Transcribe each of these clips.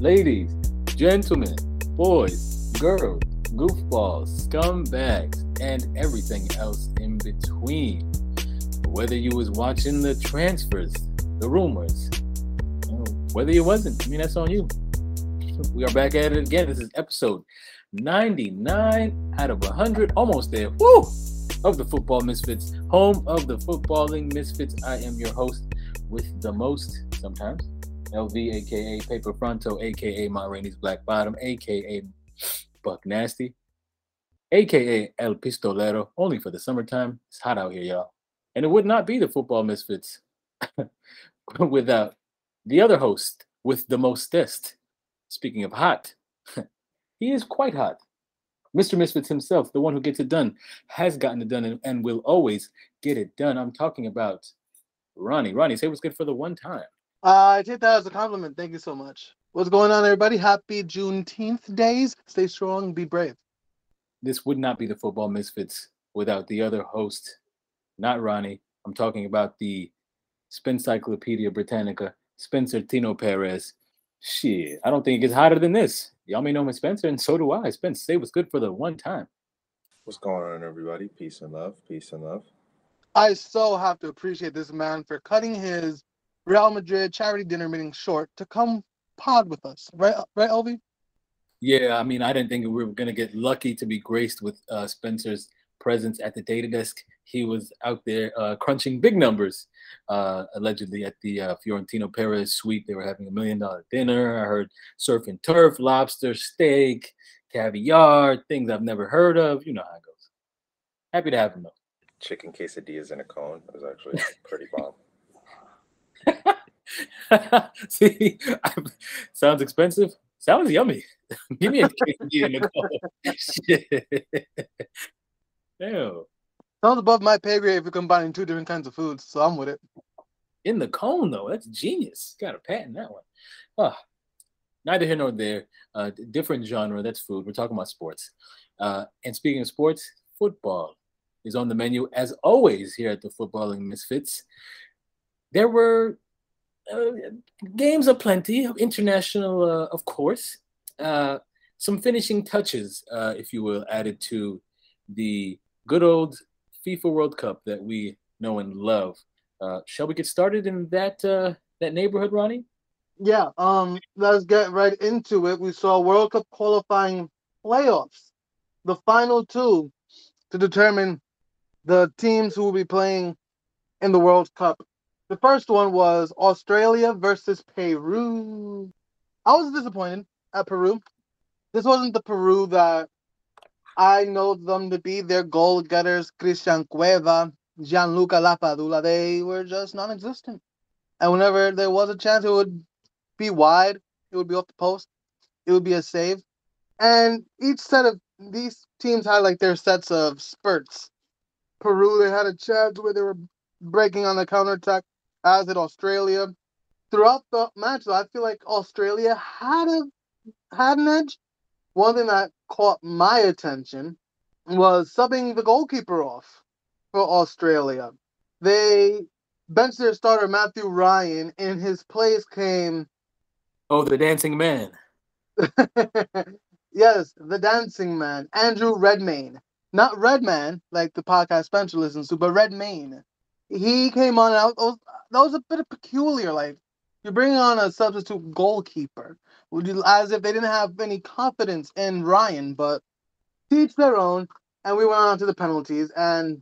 Ladies, gentlemen, boys, girls, goofballs, scumbags, and everything else in between. Whether you was watching the transfers, the rumors, whether you wasn't, that's on you. We are back at it again. This is episode 99 out of 100, almost there, of the Football Misfits, home of the footballing misfits. I am your host with the most, sometimes, LV, a.k.a. Paper Fronto, a.k.a. Ma Rainey's Black Bottom, a.k.a. Buck Nasty, a.k.a. El Pistolero, only for the summertime. It's hot out here, y'all. And it would not be the Football Misfits without the other host with the mostest. Speaking of hot, he is quite hot. Mr. Misfits himself, the one who gets it done, has gotten it done and will always get it done. I'm talking about Ronnie. Ronnie, say what's good for the one time. I take that as a compliment. Thank you so much. What's going on, everybody? Happy Juneteenth days. Stay strong. Be brave. This would not be the Football Misfits without the other host, not Ronnie. I'm talking about the Spencyclopedia Britannica, Spencer Tino Perez. Shit, I don't think it gets hotter than this. Y'all may know me, Spencer, and so do I. Spence, say what's good for the one time. What's going on, everybody? Peace and love. Peace and love. I so have to appreciate this man for cutting his Real Madrid charity dinner meeting short to come pod with us. Right, LV? Yeah, I didn't think we were going to get lucky to be graced with Spencer's presence at the data desk. He was out there crunching big numbers, allegedly at the Fiorentino Perez suite. They were having a $1 million dinner. I heard surf and turf, lobster, steak, caviar, things I've never heard of. You know how it goes. Happy to have him, though. Chicken quesadillas in a cone. It was actually pretty bomb. See, sounds expensive. Sounds yummy. Give me a quesadilla in a cone. Shit. Ew. Sounds above my pay grade if you're combining two different kinds of foods, so I'm with it. In the cone, though, that's genius. Got to patent that one. Neither here nor there. Different genre, that's food. We're talking about sports. And speaking of sports, football is on the menu, as always, here at the Footballing Misfits. There were games aplenty, international, of course. Some finishing touches, if you will, added to the good old FIFA World Cup that we know and love. Shall we get started in that neighborhood, Ronnie? Yeah, let's get right into it. We saw World Cup qualifying playoffs, the final two, to determine the teams who will be playing in the World Cup. The first one was Australia versus Peru. I was disappointed at Peru. This wasn't the Peru that I know them to be. Their goal getters, Christian Cueva, Gianluca Lapadula, they were just non-existent. And whenever there was a chance, it would be wide, it would be off the post, it would be a save. And each set of these teams had like their sets of spurts. Peru, they had a chance where they were breaking on the counterattack, as did Australia. Throughout the match, though, I feel like Australia had an edge. One thing that caught my attention was subbing the goalkeeper off for Australia. They benched their starter, Matthew Ryan, and his place came... Oh, the dancing man. Yes, the dancing man, Andrew Redmayne. Not Redman, like the podcast Spencer listens to, but Redmayne. He came on, and that was a bit of peculiar, like, you're bringing on a substitute goalkeeper, as if they didn't have any confidence in Ryan, but teach their own. And we went on to the penalties, and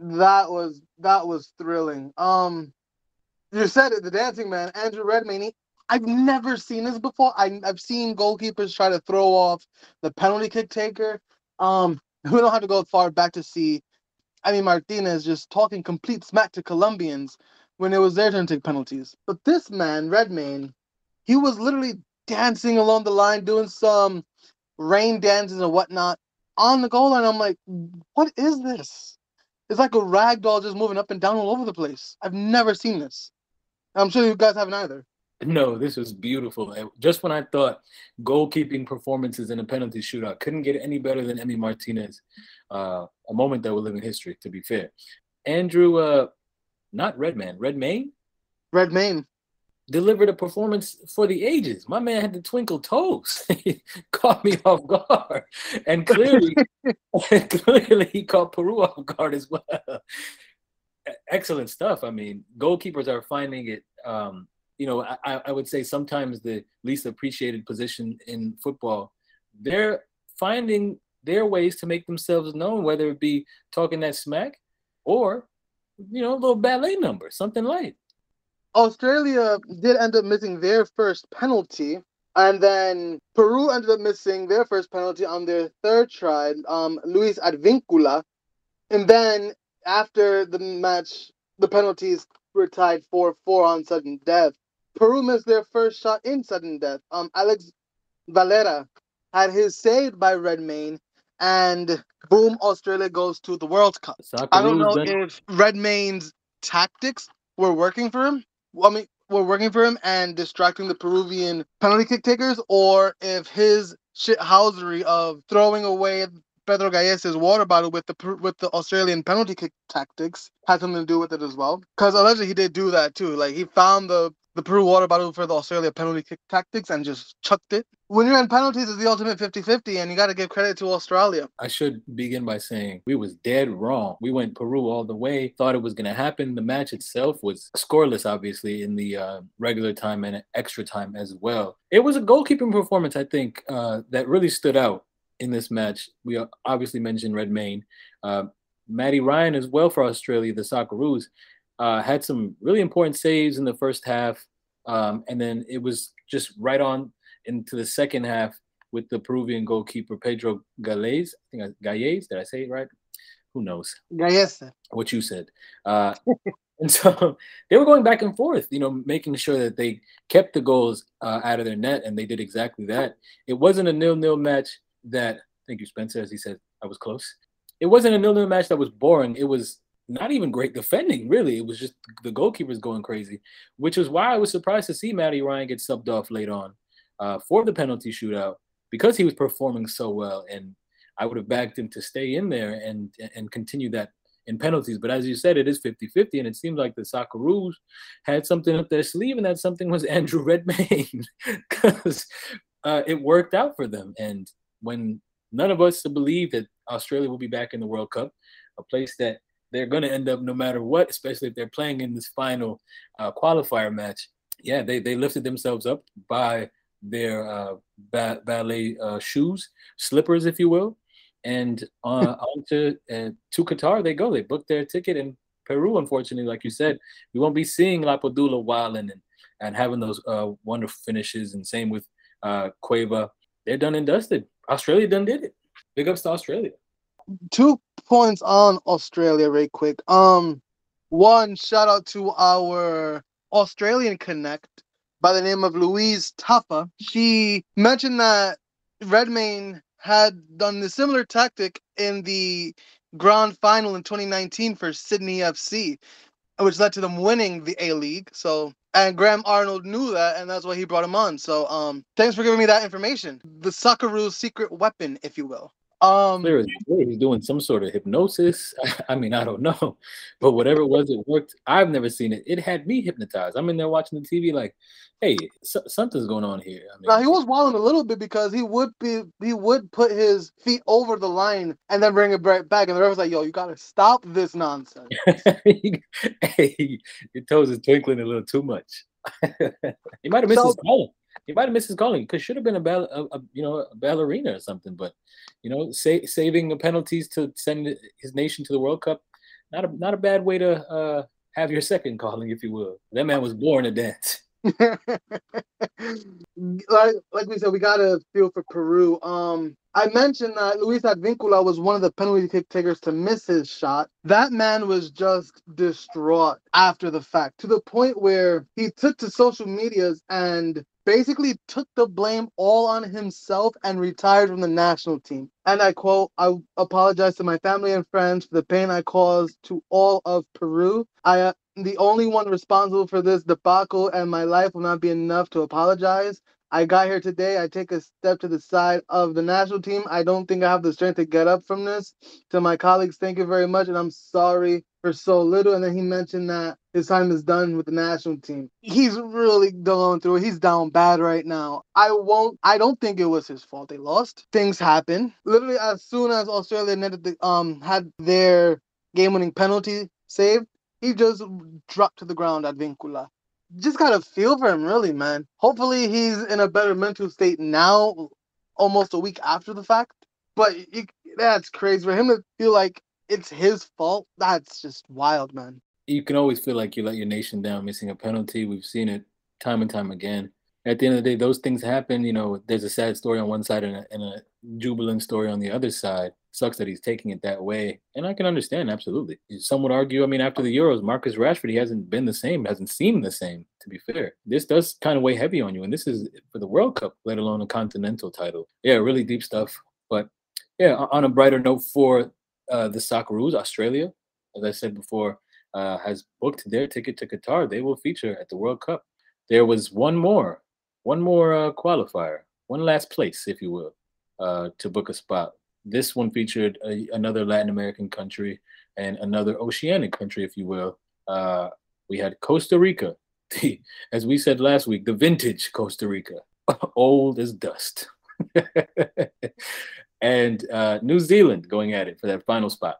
that was thrilling. You said it, the dancing man, Andrew Redmayne. I've never seen this before. I've seen goalkeepers try to throw off the penalty kick taker. We don't have to go far back to see Martinez just talking complete smack to Colombians when it was their turn to take penalties. But this man, Redmayne, he was literally dancing along the line, doing some rain dances and whatnot on the goal line. I'm like, what is this? It's like a rag doll just moving up and down all over the place. I've never seen this. I'm sure you guys haven't either. No, this was beautiful. Just when I thought goalkeeping performances in a penalty shootout couldn't get any better than Emi Martinez, a moment that will live in history, to be fair. Andrew... Not Redman. Redmayne? delivered a performance for the ages. My man had the twinkle toes. He caught me off guard. And clearly, he caught Peru off guard as well. Excellent stuff. I mean, goalkeepers are finding it, you know, I would say sometimes the least appreciated position in football. They're finding their ways to make themselves known, whether it be talking that smack or, you know, a little ballet number, something light. Australia did end up missing their first penalty, and then Peru ended up missing their first penalty on their third try, Luis Advíncula. And then after the match, the penalties were tied 4-4 on sudden death. Peru missed their first shot in sudden death. Alex Valera had his saved by Redmayne, and boom, Australia goes to the World Cup. Socceroos, I don't know if Redmayne's tactics were working for him. I mean, we're working for him and distracting the Peruvian penalty kick takers, or if his shithousery of throwing away Pedro Gallese's water bottle with the Australian penalty kick tactics had something to do with it as well. Because allegedly he did do that too. Like, he found the Peru water bottle for the Australia penalty kick tactics and just chucked it. When you're in penalties, it's the ultimate 50-50, and you got to give credit to Australia. I should begin by saying we was dead wrong. We went Peru all the way, thought it was going to happen. The match itself was scoreless, obviously, in the regular time and extra time as well. It was a goalkeeping performance, I think, that really stood out in this match. We obviously mentioned Redmayne. Matty Ryan as well for Australia, the Socceroos. Had some really important saves in the first half, and then it was just right on into the second half with the Peruvian goalkeeper Pedro Gallese. I think Gallese, did I say it right? Who knows? Gallese. What you said. And so they were going back and forth, you know, making sure that they kept the goals out of their net, and they did exactly that. It wasn't a 0-0 match that, thank you, Spencer, as he said, I was close. It wasn't a 0-0 match that was boring. It was not even great defending, really. It was just the goalkeepers going crazy, which is why I was surprised to see Matty Ryan get subbed off late on for the penalty shootout, because he was performing so well. And I would have backed him to stay in there and continue that in penalties. But as you said, it is 50-50, and it seemed like the Socceroos had something up their sleeve, and that something was Andrew Redmayne, because it worked out for them. And when none of us believe that Australia will be back in the World Cup, a place that they're going to end up no matter what, especially if they're playing in this final qualifier match. Yeah, they lifted themselves up by their ballet shoes, slippers, if you will. And to Qatar they go. They booked their ticket in Peru, unfortunately, like you said. We won't be seeing Lapodula wilding and having those wonderful finishes. And same with Cueva. They're done and dusted. Australia done did it. Big ups to Australia. 2 points on Australia right quick. One, shout out to our Australian connect by the name of Louise Tapa. She mentioned that Redmayne had done the similar tactic in the grand final in 2019 for Sydney FC, which led to them winning the A-League. So, and Graham Arnold knew that, and that's why he brought him on. So thanks for giving me that information. The Socceroos' secret weapon, if you will. He's doing some sort of hypnosis. I mean, I don't know, but whatever it was, it worked. I've never seen it. It had me hypnotized. I'm in there watching the TV like, hey, something's going on here. I mean, now, he was wilding a little bit because he would put his feet over the line and then bring it right back, and the ref was like, yo, you gotta stop this nonsense. Hey, your toes is twinkling a little too much. He might have missed his ball. He might have missed his calling, because should have been a ballerina or something. But you know, saving the penalties to send his nation to the World Cup, not a bad way to have your second calling, if you will. That man was born to dance. like we said, we got a feel for Peru. I mentioned that Luis Advíncula was one of the penalty kick takers to miss his shot. That man was just distraught after the fact, to the point where he took to social medias and basically took the blame all on himself and retired from the national team. And I quote, "I apologize to my family and friends for the pain I caused to all of Peru. I am the only one responsible for this debacle, and my life will not be enough to apologize. I got here today. I take a step to the side of the national team. I don't think I have the strength to get up from this. To my colleagues, thank you very much, and I'm sorry for so little. And then he mentioned that his time is done with the national team. He's really going through it. He's down bad right now. I don't think it was his fault. They lost. Things happen. Literally, as soon as Australia netted the, had their game-winning penalty saved, he just dropped to the ground at Advíncula. Just got a feel for him, really, man. Hopefully, he's in a better mental state now, almost a week after the fact. But that's crazy. For him to feel like it's his fault, that's just wild, man. You can always feel like you let your nation down, missing a penalty. We've seen it time and time again. At the end of the day, those things happen. You know, there's a sad story on one side and a jubilant story on the other side. Sucks that he's taking it that way. And I can understand, absolutely. Some would argue, I mean, after the Euros, Marcus Rashford, he hasn't been the same, hasn't seemed the same, to be fair. This does kind of weigh heavy on you. And this is for the World Cup, let alone a continental title. Yeah, really deep stuff. But yeah, on a brighter note for the Socceroos, Australia, as I said before, has booked their ticket to Qatar. They will feature at the World Cup. There was one more qualifier, one last place, if you will, to book a spot. This one featured another Latin American country and another Oceanic country, if you will. We had Costa Rica, as we said last week, the vintage Costa Rica, old as dust. And New Zealand going at it for that final spot.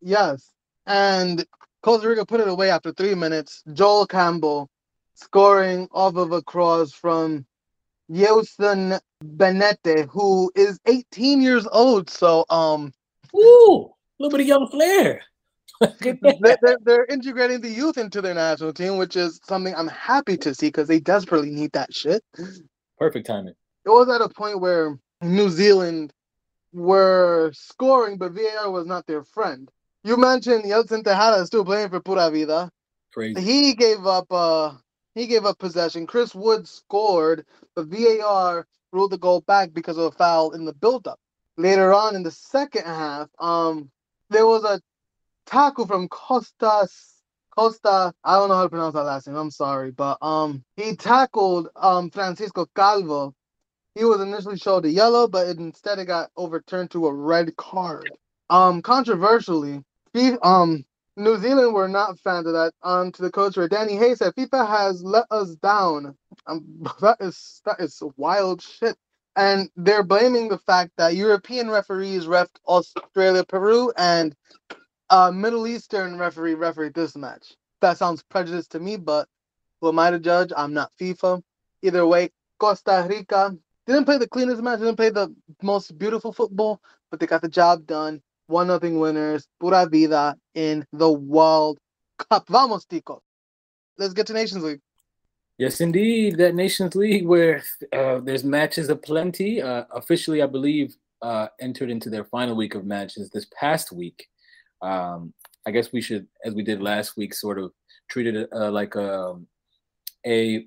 Yes, and Costa Rica put it away after 3 minutes. Joel Campbell scoring off of a cross from Yelson Benete, who is 18 years old, so ooh, a little bit of young flair. they're integrating the youth into their national team, which is something I'm happy to see because they desperately need that shit. Perfect timing. It was at a point where New Zealand were scoring, but VAR was not their friend. You mentioned Yeltsin Tejada is still playing for Pura Vida. Crazy. He gave up possession. Chris Wood scored, but VAR ruled the goal back because of a foul in the build-up. Later on in the second half, there was a tackle from Costa. I don't know how to pronounce that last name. I'm sorry, but he tackled Francisco Calvo. He was initially showed a yellow, but instead it got overturned to a red card. Controversially, New Zealand were not fans of that. To the coach, where Danny Hayes said, "FIFA has let us down." That is wild shit. And they're blaming the fact that European referees reffed Australia, Peru, and a Middle Eastern referee refereed this match. That sounds prejudiced to me, but who am I to judge? I'm not FIFA. Either way, Costa Rica didn't play the cleanest match, didn't play the most beautiful football, but they got the job done. 1-0 winners, Pura Vida in the World Cup. Vamos, Tico. Let's get to Nations League. Yes, indeed. That Nations League where there's matches aplenty. Officially, I believe, entered into their final week of matches this past week. I guess we should, as we did last week, sort of treat it like a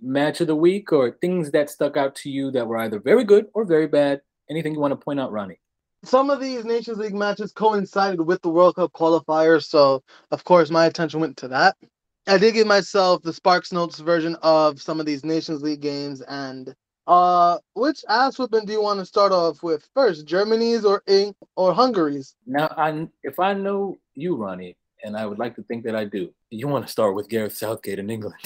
match of the week or things that stuck out to you that were either very good or very bad. Anything you want to point out, Ronnie? Some of these Nations League matches coincided with the World Cup qualifiers, so, of course, my attention went to that. I did give myself the Sparks Notes version of some of these Nations League games, and which ass-whooping do you want to start off with first, Germany's or Hungary's? Now, if I know you, Ronnie, and I would like to think that I do, you want to start with Gareth Southgate in England.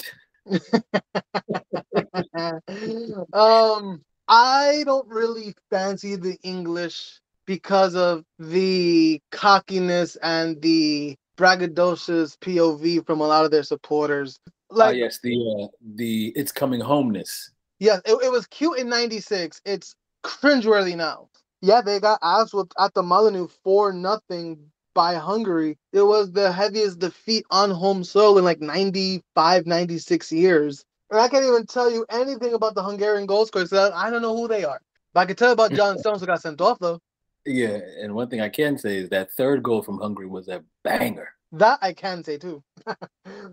I don't really fancy the English because of the cockiness and the braggadocious POV from a lot of their supporters. Like, oh, yes, the it's coming homeness. Yes, it was cute in 96. It's cringeworthy now. Yeah, they got ass-whooped at the Molineux 4-0 by Hungary. It was the heaviest defeat on home soil in like 95, 96 years. And I can't even tell you anything about the Hungarian goal scorers. I don't know who they are. But I can tell you about John Stones, who got sent off, though. Yeah, and one thing I can say is that third goal from Hungary was a banger. That I can say, too.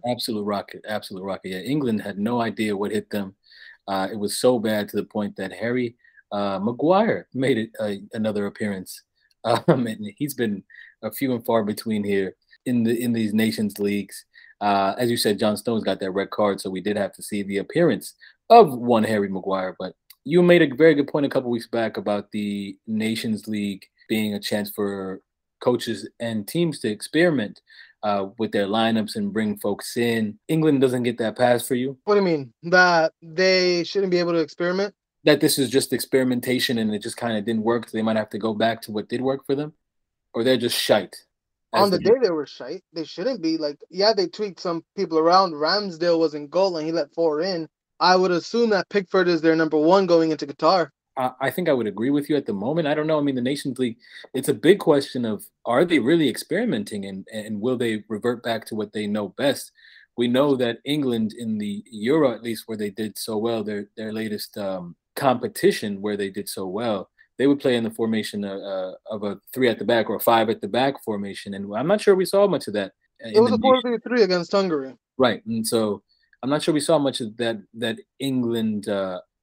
Absolute rocket. Yeah, England had no idea what hit them. It was so bad to the point that Harry Maguire made it another appearance. And he's been a few and far between here in these Nations Leagues. As you said, John Stones got that red card, so we did have to see the appearance of one Harry Maguire, but you made a very good point a couple weeks back about the Nations League being a chance for coaches and teams to experiment with their lineups and bring folks in. England doesn't get that pass for you. What do you mean? That they shouldn't be able to experiment? That this is just experimentation and it just kind of didn't work, so they might have to go back to what did work for them? Or they're just shite? On the day they were shite. They shouldn't be. Like, yeah, they tweaked some people around. Ramsdale was in goal and he let four in. I would assume that Pickford is their number one going into Qatar. I think I would agree with you at the moment. I don't know. I mean, the Nations League, it's a big question of, are they really experimenting and will they revert back to what they know best? We know that England in the Euro, at least where they did so well, their latest competition where they did so well, they would play in the formation of a three at the back or a five at the back formation. And I'm not sure we saw much of that. It was a 4-3-3 against Hungary. Right. And so I'm not sure we saw much of that England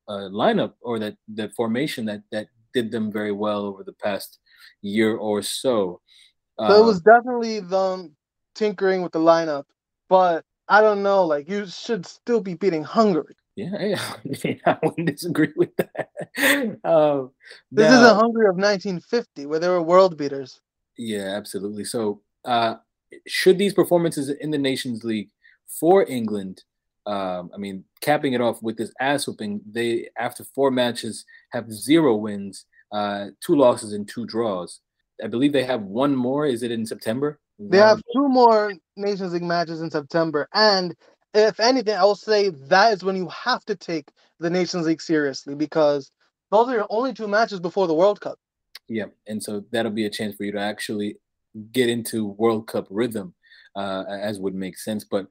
lineup or that formation that did them very well over the past year or so. So it was definitely them tinkering with the lineup. But I don't know. Like, you should still be beating Hungary. Yeah, I wouldn't disagree with that. This is a Hungary of 1950 where they were world beaters. Yeah, absolutely. So should these performances in the Nations League for England, I mean, capping it off with this ass whooping, they, after four matches, have 0 wins, 2 losses and 2 draws. I believe they have one more. Is it in September? They have 2 more Nations League matches in September. And if anything, I will say that is when you have to take the Nations League seriously, because those are your only 2 matches before the World Cup. Yeah, and so that'll be a chance for you to actually get into World Cup rhythm, as would make sense. But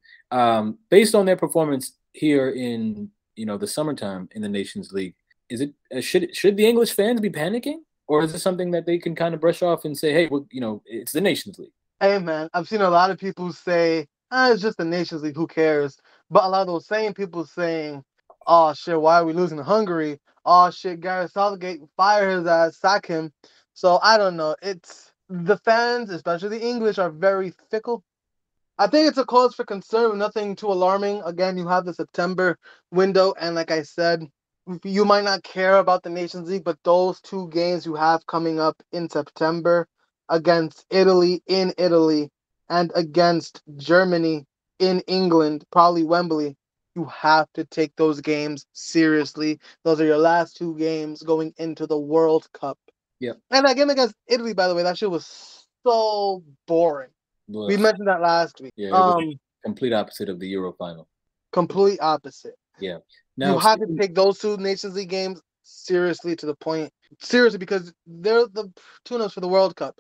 based on their performance here in the summertime in the Nations League, is it should the English fans be panicking, or is it something that they can kind of brush off and say, hey, well, it's the Nations League? Hey, man, I've seen a lot of people say, it's just the Nations League, who cares? But a lot of those same people saying, oh, shit, why are we losing to Hungary? Oh, shit, Gareth Southgate, fire his ass, sack him. So I don't know. It's the fans, especially the English, are very fickle. I think it's a cause for concern, nothing too alarming. Again, you have the September window, and like I said, you might not care about the Nations League, but those 2 games you have coming up in September against Italy in Italy, and against Germany in England, probably Wembley, you have to take those games seriously. Those are your last 2 games going into the World Cup. Yeah. And that game against Italy, by the way, that shit was so boring. Look, we mentioned that last week. Yeah, complete opposite of the Euro final. Complete opposite. Yeah. Now, you have to take those 2 Nations League games seriously to the point. Seriously, because they're the tune-ups for the World Cup.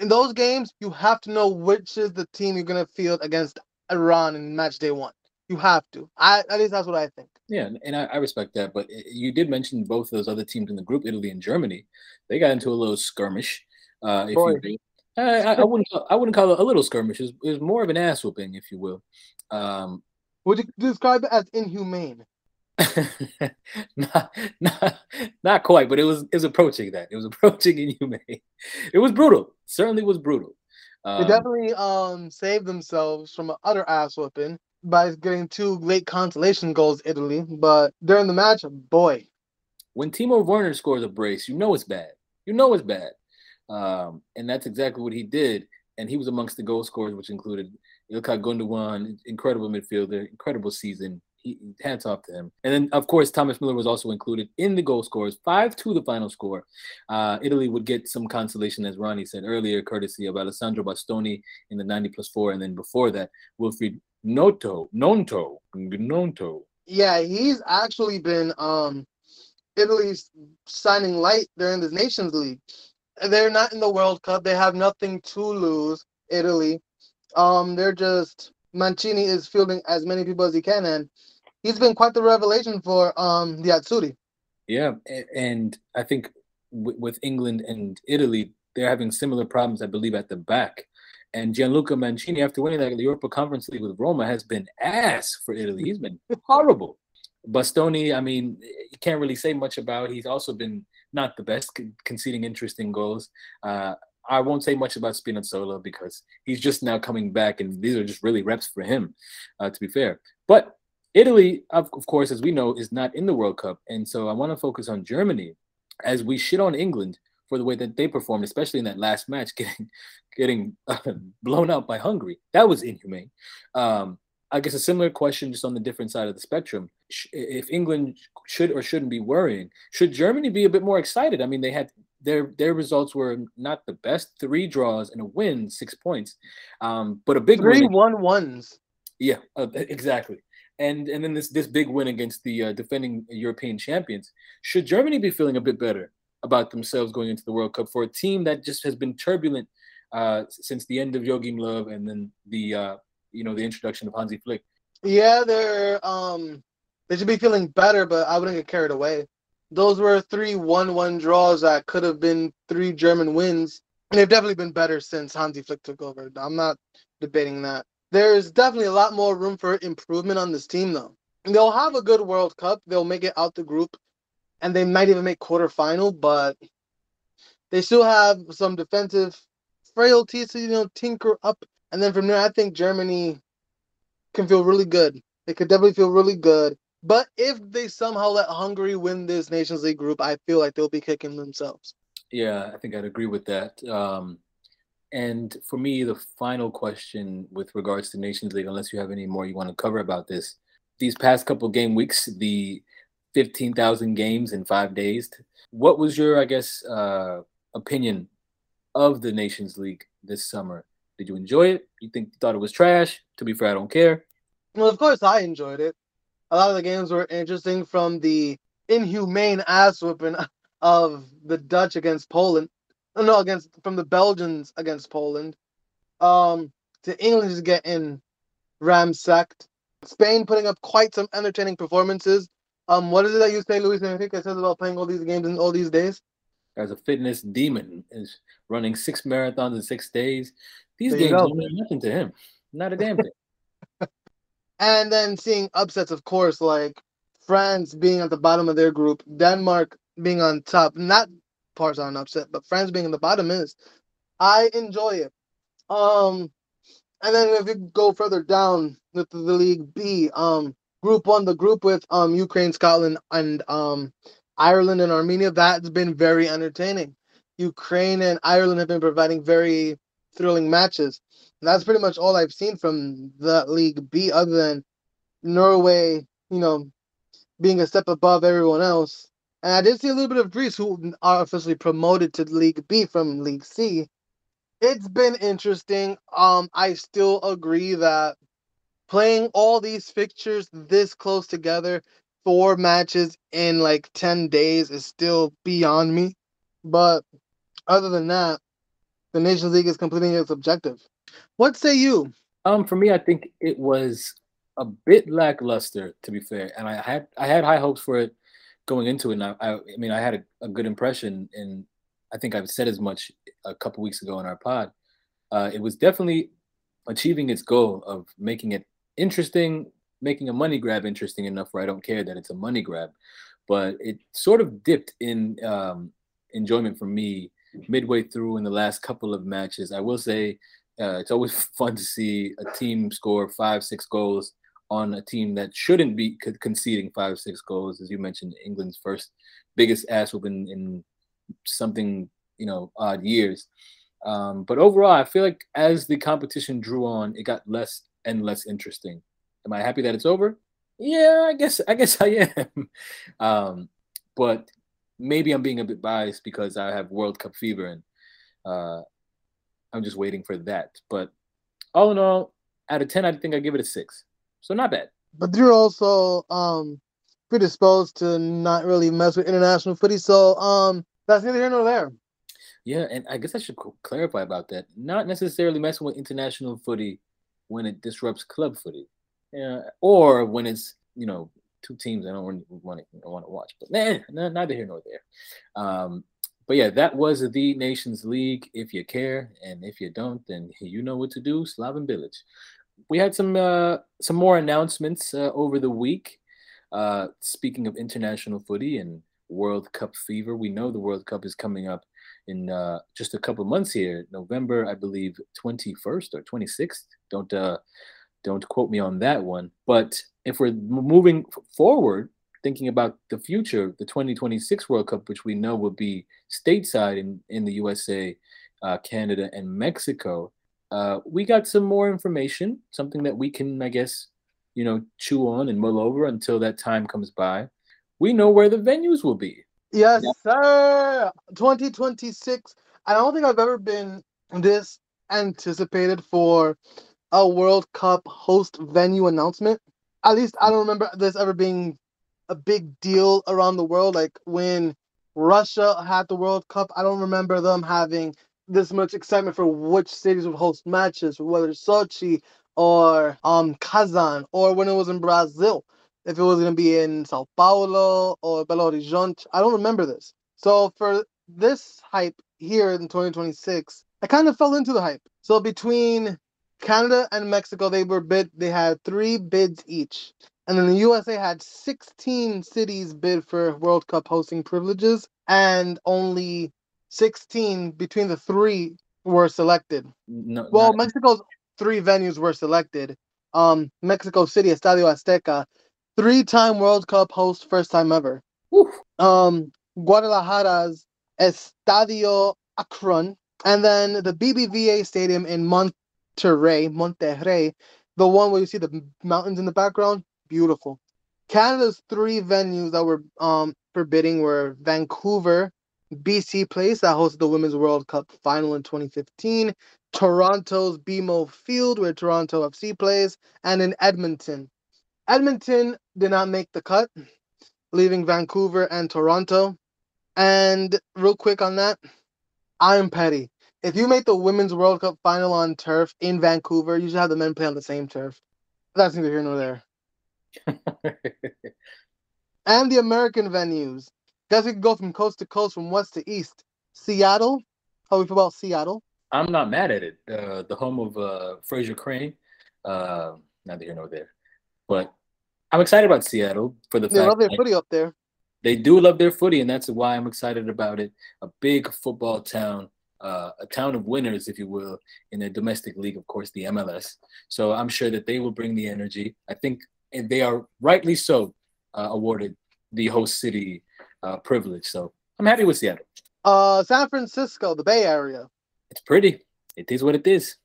In those games, you have to know which is the team you're going to field against Iran in match day 1. You have to. At least that's what I think. Yeah, and I respect that. But you did mention both of those other teams in the group, Italy and Germany. They got into a little skirmish. I wouldn't call it a little skirmish. It's more of an ass whooping, if you will. Would you describe it as inhumane? not quite, but it was approaching that. It was approaching inhumane. It was brutal. Certainly was brutal. They definitely saved themselves from an utter ass whooping by getting 2 late consolation goals, Italy. But during the match, boy, when Timo Werner scores a brace, you know it's bad. You know it's bad, and that's exactly what he did. And he was amongst the goal scorers, which included İlkay Gundogan, incredible midfielder, incredible season. Hats off to him. And then, of course, Thomas Müller was also included in the goal scorers. 5-2 the final score. Italy would get some consolation, as Ronnie said earlier, courtesy of Alessandro Bastoni in the 90+4. And then before that, Wilfried Gnonto. Yeah, he's actually been Italy's shining light during this Nations League. They're not in the World Cup. They have nothing to lose, Italy. They're just... Mancini is fielding as many people as he can, and he's been quite the revelation for the Azzurri. Yeah, and I think with England and Italy, they're having similar problems, I believe, at the back. And Gianluca Mancini, after winning the Europa Conference League with Roma, has been ass for Italy. He's been horrible. Bastoni, I mean, you can't really say much about. He's also been not the best, conceding interesting goals. I won't say much about Spinazzola because he's just now coming back, and these are just really reps for him, to be fair. But Italy, of course, as we know, is not in the World Cup. And so I want to focus on Germany, as we shit on England for the way that they performed, especially in that last match, getting blown out by Hungary. That was inhumane. I guess a similar question, just on the different side of the spectrum. If England should or shouldn't be worrying, should Germany be a bit more excited? I mean, they had their results were not the best. 3 draws and a win, 6 points. But a big 3-1-1s. Yeah, exactly. And then this big win against the defending European champions. Should Germany be feeling a bit better about themselves going into the World Cup for a team that just has been turbulent since the end of Joachim Löw and then the the introduction of Hansi Flick? Yeah, they should be feeling better, but I wouldn't get carried away. Those were 3-1-1 draws that could have been 3 German wins, and they've definitely been better since Hansi Flick took over. I'm not debating that. There's definitely a lot more room for improvement on this team, though. They'll have a good World Cup. They'll make it out the group, and they might even make quarterfinal, but they still have some defensive frailties to, tinker up. And then from there, I think Germany can feel really good. They could definitely feel really good. But if they somehow let Hungary win this Nations League group, I feel like they'll be kicking themselves. Yeah, I think I'd agree with that. And for me, the final question with regards to Nations League, unless you have any more you want to cover about this, these past couple game weeks, the 15,000 games in 5 days, what was your, opinion of the Nations League this summer? Did you enjoy it? You thought it was trash? To be fair, I don't care. Well, of course I enjoyed it. A lot of the games were interesting, from the inhumane ass-whipping of the Dutch against Poland. From the Belgians against Poland. To England just getting ramsacked. Spain putting up quite some entertaining performances. What is it that you say, Luis Enrique says about playing all these games in all these days? As a fitness demon, is running 6 marathons in 6 days. These games don't mean nothing to him. Not a damn thing. And then seeing upsets, of course, like France being at the bottom of their group, Denmark being on top. Not parts on upset, but France being in the bottom is. I enjoy it. And then if you go further down with the League B, Group 1, the group with Ukraine, Scotland, and Ireland and Armenia, that's been very entertaining. Ukraine and Ireland have been providing very thrilling matches. And that's pretty much all I've seen from the League B, other than Norway, being a step above everyone else. And I did see a little bit of Greece, who are officially promoted to League B from League C. It's been interesting. I still agree that playing all these fixtures this close together, 4 matches in 10 days, is still beyond me. But other than that, the Nations League is completing its objective. What say you? For me, I think it was a bit lackluster, to be fair. And I had high hopes for it going into it. And I had a good impression, and I think I've said as much a couple weeks ago in our pod. It was definitely achieving its goal of making it interesting, making a money grab interesting enough where I don't care that it's a money grab. But it sort of dipped in enjoyment for me midway through in the last couple of matches. I will say it's always fun to see a team score 5-6 goals on a team that shouldn't be conceding 5-6 goals. As you mentioned, England's first biggest ass whooping in something, odd years. But overall, I feel like as the competition drew on, it got less and less interesting. Am I happy that it's over? Yeah, I guess I am. But maybe I'm being a bit biased because I have World Cup fever, and I'm just waiting for that. But all in all, out of 10, I think I give it a 6. So not bad. But you're also predisposed to not really mess with international footy, so that's neither here nor there. Yeah, and I guess I should clarify about that. Not necessarily messing with international footy when it disrupts club footy. Yeah, or when it's, 2 teams I don't want to watch. But neither here nor there. But yeah, that was the Nations League. If you care, and if you don't, then you know what to do. Slaven Bilic. We had some more announcements over the week. Speaking of international footy and World Cup fever, we know the World Cup is coming up in just a couple months here, November, I believe, 21st or 26th. Don't quote me on that one. But if we're moving forward, thinking about the future, the 2026 World Cup, which we know will be stateside in the USA, Canada, and Mexico, we got some more information, something that we can, I guess, you know, chew on and mull over until that time comes by. We know where the venues will be. Yes, sir. 2026. I don't think I've ever been this anticipated for a World Cup host venue announcement. At least I don't remember this ever being a big deal around the world. Like when Russia had the World Cup, I don't remember them having this much excitement for which cities would host matches, whether Sochi or Kazan, or when it was in Brazil, if it was going to be in Sao Paulo or Belo Horizonte. I don't remember this. So for this hype here in 2026, I kind of fell into the hype. So between Canada and Mexico, they had 3 bids each. And then the USA had 16 cities bid for World Cup hosting privileges, and only 16 between the 3 were selected. No, well, Mexico's 3 venues were selected. Mexico City, Estadio Azteca, 3-time World Cup host, first time ever. Woo. Guadalajara's Estadio Akron, and then the BBVA Stadium in Monterrey, the one where you see the mountains in the background, beautiful. Canada's 3 venues that were for bidding were Vancouver, BC Place, that hosted the Women's World Cup final in 2015, Toronto's BMO Field, where Toronto FC plays, and in Edmonton. Edmonton did not make the cut, leaving Vancouver and Toronto. And real quick on that, I am petty. If you make the Women's World Cup final on turf in Vancouver, you should have the men play on the same turf. That's neither here nor there. And the American venues. Guys, we can go from coast to coast, from west to east. Seattle. How do we feel about Seattle? I'm not mad at it. The home of Fraser Crane. Neither here nor there. But I'm excited about Seattle for the fact they love their footy up there. They do love their footy, and that's why I'm excited about it. A big football town, a town of winners, if you will, in their domestic league, of course, the MLS. So I'm sure that they will bring the energy. I think and they are rightly so awarded the host city privilege. So I'm happy with Seattle. San Francisco, the Bay Area. It's pretty. It is what it is.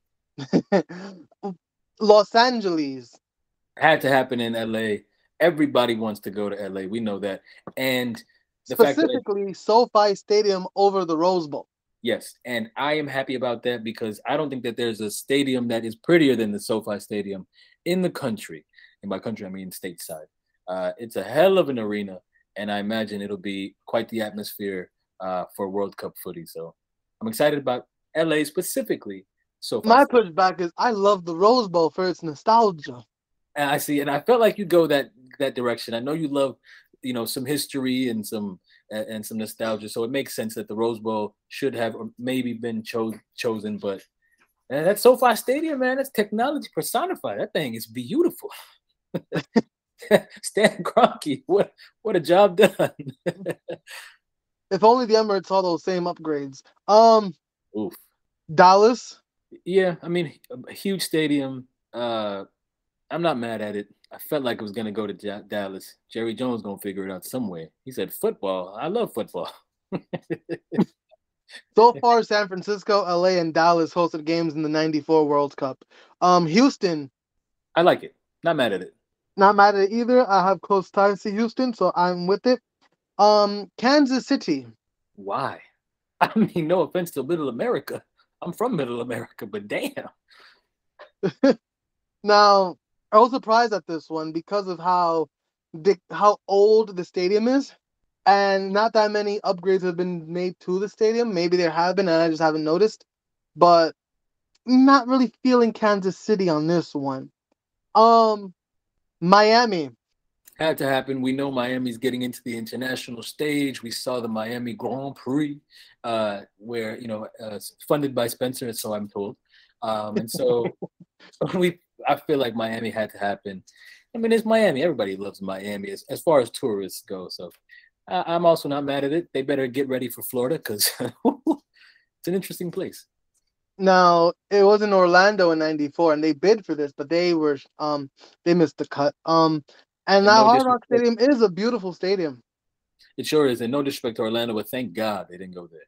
Los Angeles. Had to happen in L.A., everybody wants to go to L.A. We know that. And the specifically, fact SoFi Stadium over the Rose Bowl. Yes, and I am happy about that because I don't think that there's a stadium that is prettier than the SoFi Stadium in the country. And by country, I mean stateside. It's a hell of an arena, and I imagine it'll be quite the atmosphere for World Cup footy. So I'm excited about L.A. specifically. SoFi My Stadium. Pushback is I love the Rose Bowl for its nostalgia. And I see, and I felt like you go that direction. I know you love, you know, some history and some nostalgia. So it makes sense that the Rose Bowl should have maybe been chosen. But man, that SoFi Stadium, man, that's technology personified. That thing is beautiful. Stan Kroenke, what a job done. If only the Emirates saw those same upgrades. Oof. Dallas. Yeah, I mean, a huge stadium. I'm not mad at it. I felt like it was going to go to Dallas. Jerry Jones going to figure it out some way. He said, football. I love football. So far, San Francisco, LA, and Dallas hosted games in the 94 World Cup. Houston. I like it. Not mad at it. Not mad at it either. I have close ties to Houston, so I'm with it. Kansas City. Why? I mean, no offense to Middle America. I'm from Middle America, but damn. Now, I was surprised at this one because of how old the stadium is, and not that many upgrades have been made to the stadium. Maybe there have been, and I just haven't noticed. But not really feeling Kansas City on this one. Miami. Had to happen. We know Miami's getting into the international stage. We saw the Miami Grand Prix, where funded by Spencer, so I'm told. And so I feel like Miami had to happen. I mean, it's Miami. Everybody loves Miami as far as tourists go. So I'm also not mad at it. They better get ready for Florida because it's an interesting place. Now, it was in Orlando in '94, and they bid for this, but they were they missed the cut. And now Hard Rock Stadium is a beautiful stadium. It sure is, and no disrespect to Orlando, but thank God they didn't go there.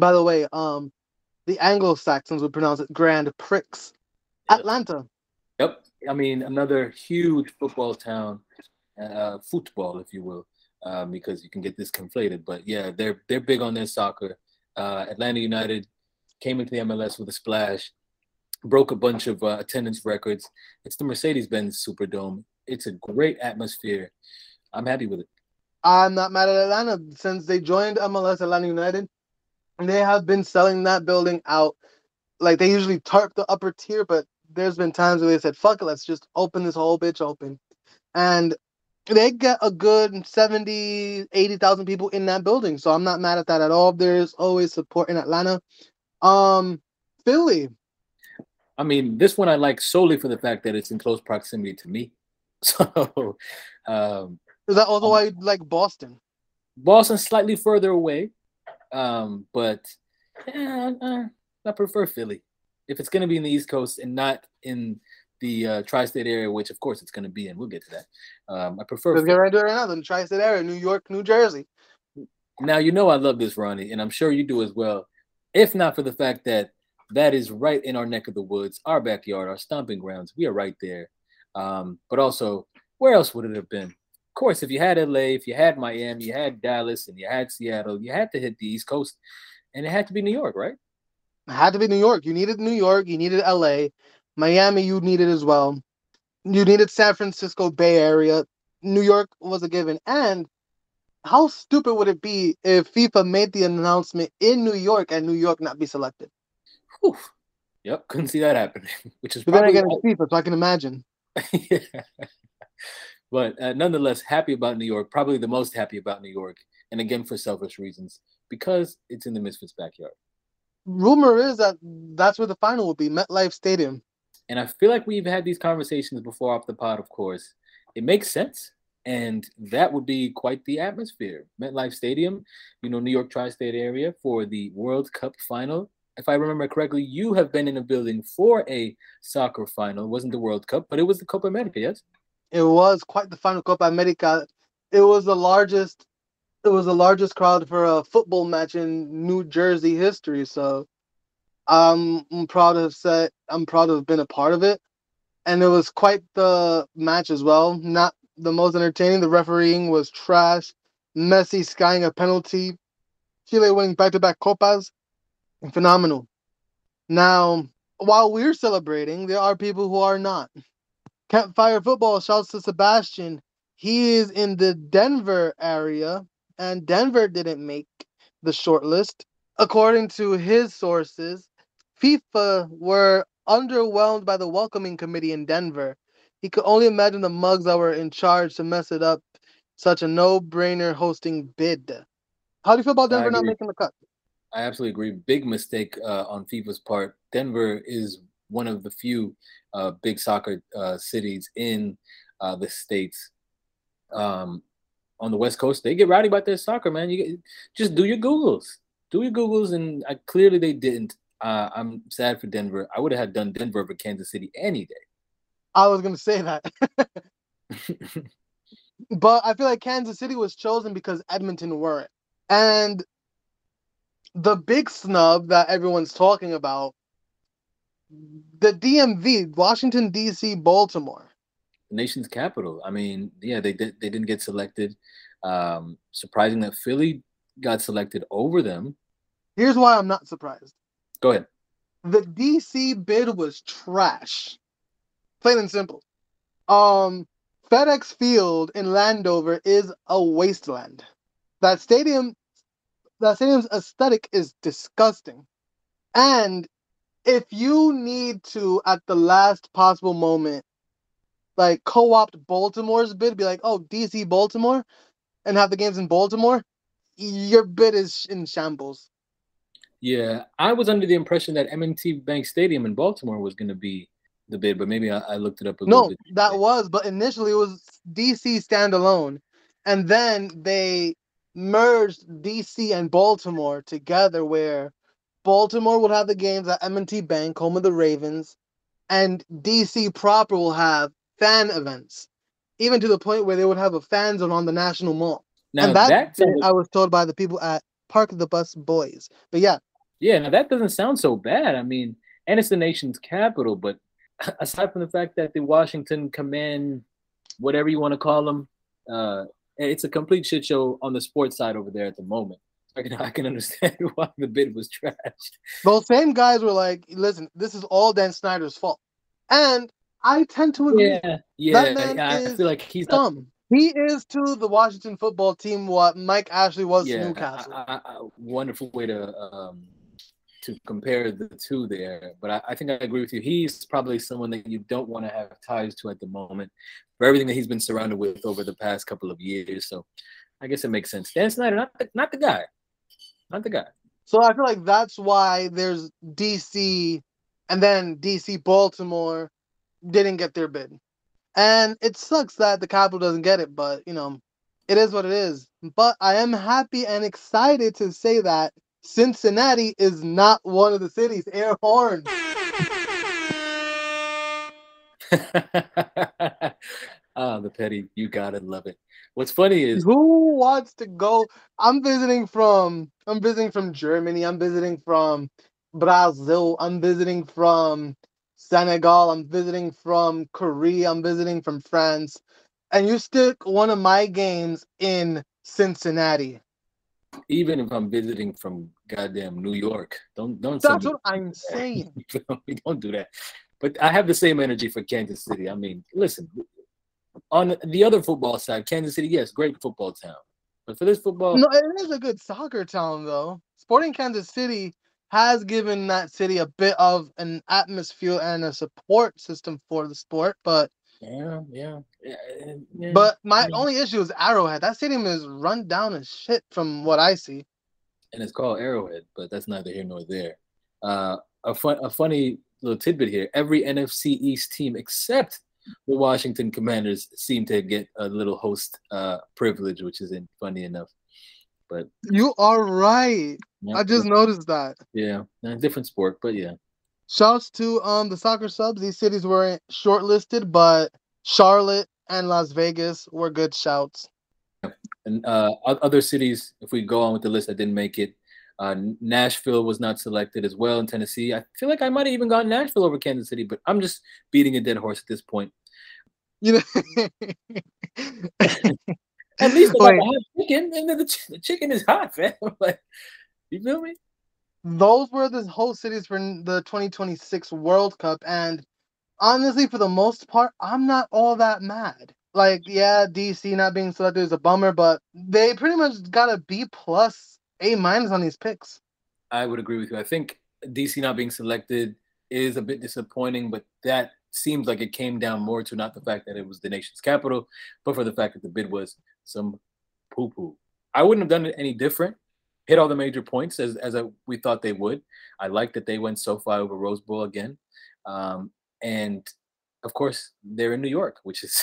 By the way, the Anglo-Saxons would pronounce it Grand Prix. Yep. Atlanta. Yep. I mean, another huge football town, football, if you will, because you can get this conflated. But yeah, they're big on their soccer. Atlanta United came into the MLS with a splash, broke a bunch of attendance records. It's the Mercedes-Benz Superdome. It's a great atmosphere. I'm happy with it. I'm not mad at Atlanta. Since they joined MLS, Atlanta United, they have been selling that building out. Like, they usually tarp the upper tier, but there's been times where they said, fuck it, let's just open this whole bitch open. And they get a good 70, 80,000 people in that building. So I'm not mad at that at all. There's always support in Atlanta. Philly. I mean, this one I like solely for the fact that it's in close proximity to me. So, is that also why you like Boston? Boston's slightly further away, but I prefer Philly. If it's going to be in the East Coast and not in the tri-state area, which of course it's going to be in, we'll get to that. I prefer. Let's get right to it right now. The tri-state area, New York, New Jersey. Now you know I love this, Ronnie, and I'm sure you do as well. If not for the fact that that is right in our neck of the woods, our backyard, our stomping grounds, we are right there. But also, where else would it have been? Of course, if you had LA, if you had Miami, you had Dallas, and you had Seattle, you had to hit the East Coast, and it had to be New York, right? It had to be New York. You needed New York. You needed LA. Miami, you needed as well. You needed San Francisco Bay Area. New York was a given. And how stupid would it be if FIFA made the announcement in New York and New York not be selected? Whew. Yep, couldn't see that happening. Which is but then I got FIFA, so I can imagine. Yeah. But nonetheless, happy about New York. Probably the most happy about New York. And again, for selfish reasons, because it's in the Misfits' backyard. Rumor is that that's where the final will be, MetLife Stadium. And I feel like we've had these conversations before off the pod, of course. It makes sense. And that would be quite the atmosphere. MetLife Stadium, you know, New York tri-state area for the World Cup final. If I remember correctly, you have been in a building for a soccer final. It wasn't the World Cup, but it was the Copa America, yes? It was quite the final Copa America. It was the largest crowd for a football match in New Jersey history. So I'm proud to have been a part of it. And it was quite the match as well. Not the most entertaining. The refereeing was trash. Messi skying a penalty. Chile winning back-to-back Copas. Phenomenal. Now, while we're celebrating, there are people who are not. Campfire Football shouts to Sebastian. He is in the Denver area, and Denver didn't make the short list. According to his sources, FIFA were underwhelmed by the welcoming committee in Denver. He could only imagine the mugs that were in charge to mess it up. Such a no-brainer hosting bid. How do you feel about Denver not making the cut? I absolutely agree. Big mistake on FIFA's part. Denver is one of the few big soccer cities in the States. On the West Coast, they get rowdy about their soccer, man. Just do your Googles. Do your Googles, and clearly they didn't. I'm sad for Denver. I would have done Denver for Kansas City any day. I was going to say that. But I feel like Kansas City was chosen because Edmonton weren't. And the big snub that everyone's talking about, the DMV, Washington, D.C., Baltimore. The nation's capital. I mean, yeah, they didn't get selected. Surprising that Philly got selected over them. Here's why I'm not surprised. Go ahead. The D.C. bid was trash. Plain and simple. FedEx Field in Landover is a wasteland. That stadium's aesthetic is disgusting. And if you need to, at the last possible moment, like co-opt Baltimore's bid, be like, oh, DC, Baltimore, and have the games in Baltimore, your bid is in shambles. Yeah, I was under the impression that M&T Bank Stadium in Baltimore was going to be the bid, but maybe I looked it up a little bit. No, that was, but initially it was DC standalone, and then they merged DC and Baltimore together, where Baltimore will have the games at M&T Bank, home of the Ravens, and DC proper will have fan events, even to the point where they would have a fan zone on the National Mall. Now, and I was told by the people at Park the Bus Boys. But yeah. Yeah, now that doesn't sound so bad. I mean, and it's the nation's capital, but aside from the fact that the Washington Command, whatever you want to call them, it's a complete shit show on the sports side over there at the moment. I can understand why the bid was trashed. Those same guys were like, listen, this is all Dan Snyder's fault. And I tend to agree. Yeah, that man I feel like he's dumb. He is to the Washington football team what Mike Ashley was to Newcastle. Wonderful way to compare the two there. But I think I agree with you. He's probably someone that you don't want to have ties to at the moment for everything that he's been surrounded with over the past couple of years. So I guess it makes sense. Dan Snyder, not the guy. Not the guy. So I feel like that's why there's DC, and then DC Baltimore didn't get their bid. And it sucks that the capital doesn't get it, but, you know, it is what it is. But I am happy and excited to say that Cincinnati is not one of the cities. Air horn. Oh, the petty. You gotta love it. What's funny is who wants to go? I'm visiting from Germany. I'm visiting from Brazil. I'm visiting from Senegal. I'm visiting from Korea. I'm visiting from France. And you stick one of my games in Cincinnati. Even if I'm visiting from goddamn New York. Don't That's what I'm saying. We don't do that. But I have the same energy for Kansas City. I mean, listen. On the other football side, Kansas City, yes, great football town. But for this football... No, it is a good soccer town, though. Sporting Kansas City has given that city a bit of an atmosphere and a support system for the sport, but... Yeah. But my only issue is Arrowhead. That stadium is run down as shit from what I see. And it's called Arrowhead, but that's neither here nor there. A funny little tidbit here. Every NFC East team except... the Washington Commanders seem to get a little host privilege, which isn't funny enough. But you are right. Yeah, I just noticed that. Yeah, a different sport, but yeah. Shouts to the soccer subs. These cities weren't shortlisted, but Charlotte and Las Vegas were good shouts. And other cities, if we go on with the list, that didn't make it. Nashville was not selected as well in Tennessee. I feel like I might have even gotten Nashville over Kansas City, but I'm just beating a dead horse at this point. You know, at least I have chicken, and the chicken is hot, man. Like, you feel me? Those were the whole cities for the 2026 World Cup, and honestly, for the most part, I'm not all that mad. Like, yeah, DC not being selected is a bummer, but they pretty much got a A- on these picks. I would agree with you. I think DC not being selected is a bit disappointing, but that seems like it came down more to not the fact that it was the nation's capital, but for the fact that the bid was some poo-poo. I wouldn't have done it any different. Hit all the major points as we thought they would. I like that they went SoFi over Rose Bowl again. And, of course, they're in New York, which is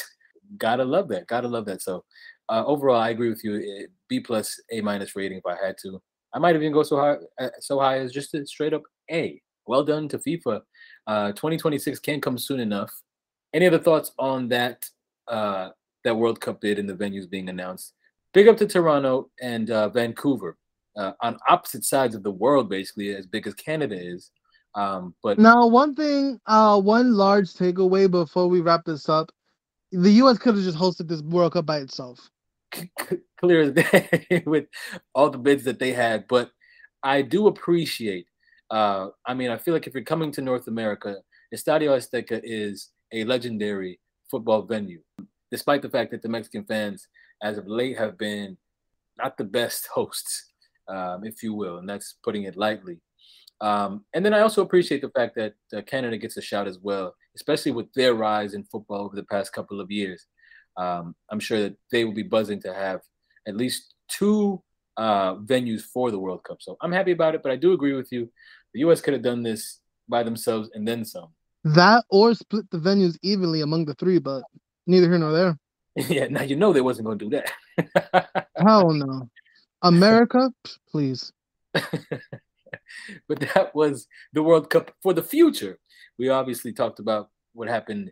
gotta love that. Gotta love that. So, overall, I agree with you. B+ A- rating if I had to. I might even go so high as just a straight up A. Well done to FIFA. 2026 can't come soon enough. Any other thoughts on that World Cup bid and the venues being announced? Big up to Toronto and Vancouver, on opposite sides of the world, basically, as big as Canada is. But now, one large takeaway before we wrap this up. The U.S. could have just hosted this World Cup by itself. Clear as day with all the bids that they had. But I do appreciate, I feel like if you're coming to North America, Estadio Azteca is a legendary football venue, despite the fact that the Mexican fans, as of late, have been not the best hosts, if you will, and that's putting it lightly. And then I also appreciate the fact that Canada gets a shout as well, especially with their rise in football over the past couple of years. I'm sure that they will be buzzing to have at least two venues for the World Cup. So I'm happy about it, but I do agree with you. The U.S. could have done this by themselves and then some. That or split the venues evenly among the three, but neither here nor there. Yeah, now you know they wasn't going to do that. Hell no. America, please. But that was the World Cup for the future. We obviously talked about what happened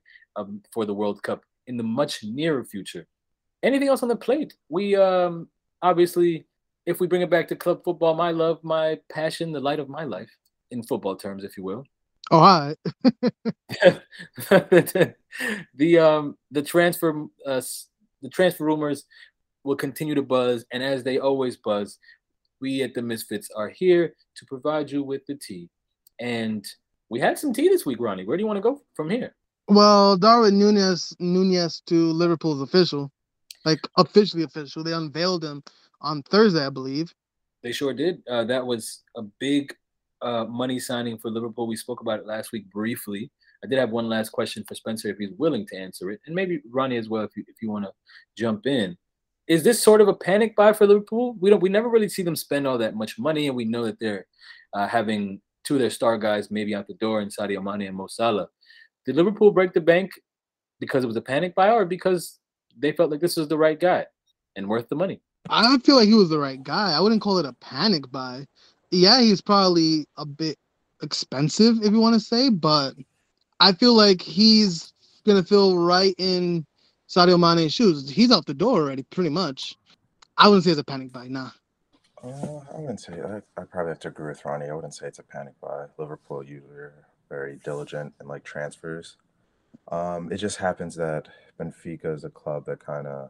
for the World Cup in the much nearer future. Anything else on the plate? We obviously, if we bring it back to club football, my love, my passion, the light of my life, in football terms, if you will. Oh, hi. The transfer rumors will continue to buzz, and as they always buzz, we at the Misfits are here to provide you with the tea. And we had some tea this week, Ronnie. Where do you want to go from here? Well, Darwin Nunez to Liverpool is official, like officially official. They unveiled him on Thursday, I believe. They sure did. That was a big money signing for Liverpool. We spoke about it last week briefly. I did have one last question for Spencer if he's willing to answer it, and maybe Ronnie as well if you want to jump in. Is this sort of a panic buy for Liverpool? We never really see them spend all that much money, and we know that they're having two of their star guys maybe out the door in Sadio Mane and Mo Salah. Did Liverpool break the bank because it was a panic buy, or because they felt like this was the right guy and worth the money? I feel like he was the right guy. I wouldn't call it a panic buy. Yeah, he's probably a bit expensive, if you want to say, but I feel like he's going to feel right in Sadio Mane's shoes. He's out the door already, pretty much. I wouldn't say it's a panic buy, nah. I wouldn't say. I probably have to agree with Ronnie. I wouldn't say it's a panic buy. Liverpool usually are very diligent in, like, transfers. It just happens that Benfica is a club that kind of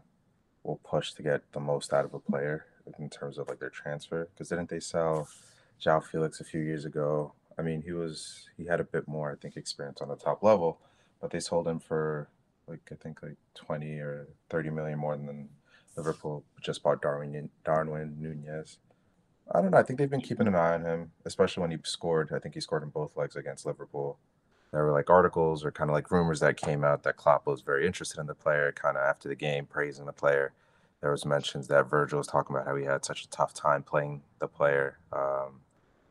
will push to get the most out of a player in terms of, like, their transfer. Because didn't they sell João Felix a few years ago? I mean, he had a bit more, I think, experience on the top level, but they sold him for like 20 or 30 million more than Liverpool just bought Darwin Nunez. I don't know. I think they've been keeping an eye on him, especially when he scored. I think he scored in both legs against Liverpool. There were like articles or kind of like rumors that came out that Klopp was very interested in the player, kind of after the game praising the player. There was mentions that Virgil was talking about how he had such a tough time playing the player.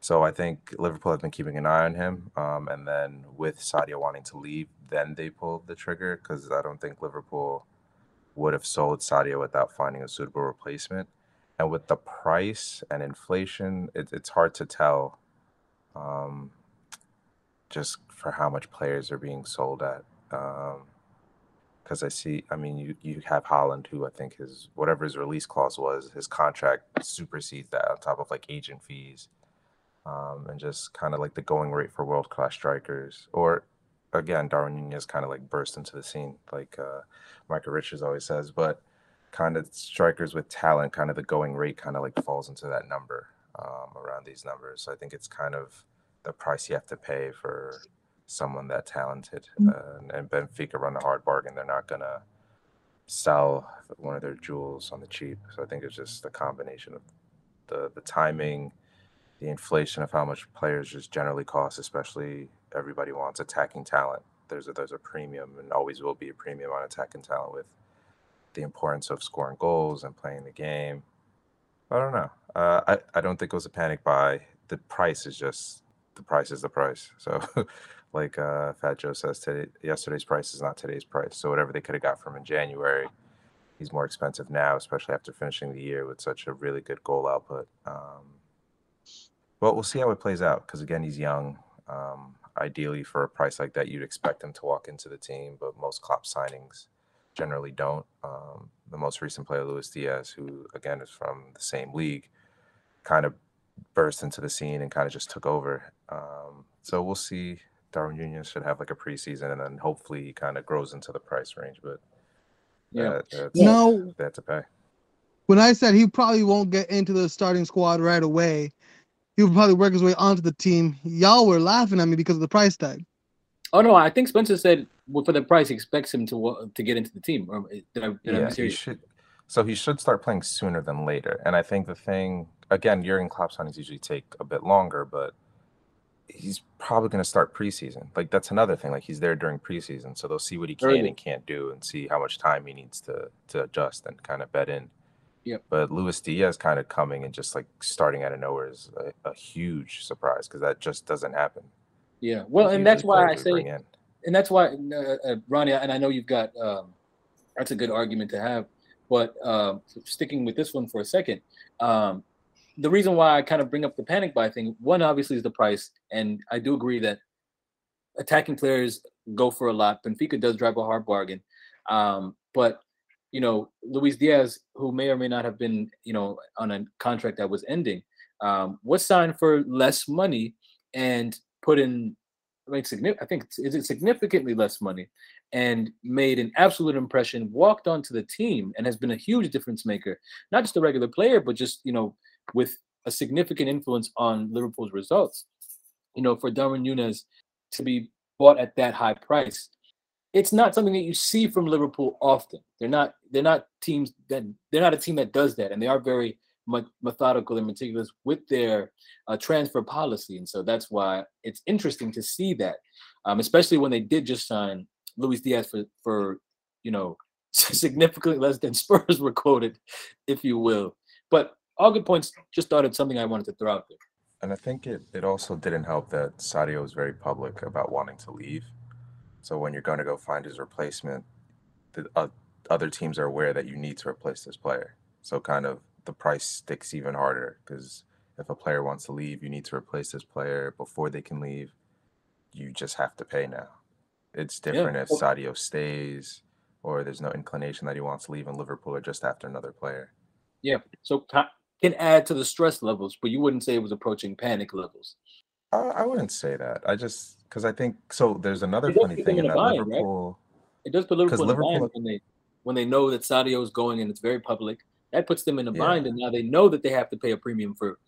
So I think Liverpool have been keeping an eye on him. And then with Sadio wanting to leave, then they pulled the trigger, because I don't think Liverpool would have sold Sadio without finding a suitable replacement. And with the price and inflation, it's hard to tell just for how much players are being sold at. Because you have Haaland, who I think whatever his release clause was, his contract supersedes that on top of like agent fees. And just kind of like the going rate for world-class strikers. Or, again, Darwin Nunez kind of like burst into the scene, like Michael Richards always says. But kind of strikers with talent, kind of the going rate kind of like falls into that number, around these numbers. So I think it's kind of the price you have to pay for someone that talented. And Benfica run a hard bargain. They're not going to sell one of their jewels on the cheap. So I think it's just the combination of the timing, the inflation of how much players just generally cost, especially everybody wants attacking talent. There's a premium, and always will be a premium on attacking talent, with the importance of scoring goals and playing the game. I don't know. I don't think it was a panic buy. The price is the price. So like Fat Joe says, yesterday's price is not today's price. So whatever they could have got from in January, he's more expensive now, especially after finishing the year with such a really good goal output. But we'll see how it plays out, because, again, he's young. Ideally, for a price like that, you'd expect him to walk into the team, but most Klopp signings generally don't. The most recent player, Luis Diaz, who, again, is from the same league, kind of burst into the scene and kind of just took over. So we'll see. Darwin Nunez should have, like, a preseason, and then hopefully he kind of grows into the price range. But yeah, that's a pay. When I said he probably won't get into the starting squad right away, he would probably work his way onto the team. Y'all were laughing at me because of the price tag. Oh, no, I think Spencer said, well, for the price, he expects him to get into the team. Or did I he should. So he should start playing sooner than later. And I think the thing, again, Jurgen Klopp signings usually take a bit longer, but he's probably going to start preseason. Like, that's another thing. Like, he's there during preseason, so they'll see what he can and can't do and see how much time he needs to adjust and kind of bed in. Yep. But Luis Diaz kind of coming and just like starting out of nowhere is a huge surprise, because that just doesn't happen. Yeah, well, and that's why I say, and that's why, Ronnie, and I know you've got that's a good argument to have, but sticking with this one for a second, the reason why I kind of bring up the panic buy thing, one, obviously, is the price. And I do agree that attacking players go for a lot. Benfica does drive a hard bargain. But, you know, Luis Diaz, who may or may not have been, you know, on a contract that was ending, was signed for less money and put in, significantly less money, and made an absolute impression, walked onto the team, and has been a huge difference maker, not just a regular player, but just, you know, with a significant influence on Liverpool's results. You know, for Darwin Núñez to be bought at that high price, it's not something that you see from Liverpool often. They're not a team that does that, and they are very methodical and meticulous with their transfer policy, and so that's why it's interesting to see that, especially when they did just sign Luis Diaz for you know, significantly less than Spurs were quoted, if you will. But all good points. Just thought it's something I wanted to throw out there. And I think it also didn't help that Sadio was very public about wanting to leave. So when you're going to go find his replacement, the other teams are aware that you need to replace this player. So kind of the price sticks even harder, because if a player wants to leave, you need to replace this player before they can leave. You just have to pay now. It's different if Sadio stays or there's no inclination that he wants to leave and Liverpool are just after another player. Yeah, so can add to the stress levels, but you wouldn't say it was approaching panic levels. I wouldn't say that. Because I think so. There's another funny thing in that Liverpool. Right? It does put Liverpool in a bind when they know that Sadio is going and it's very public. That puts them in a bind, and now they know that they have to pay a premium for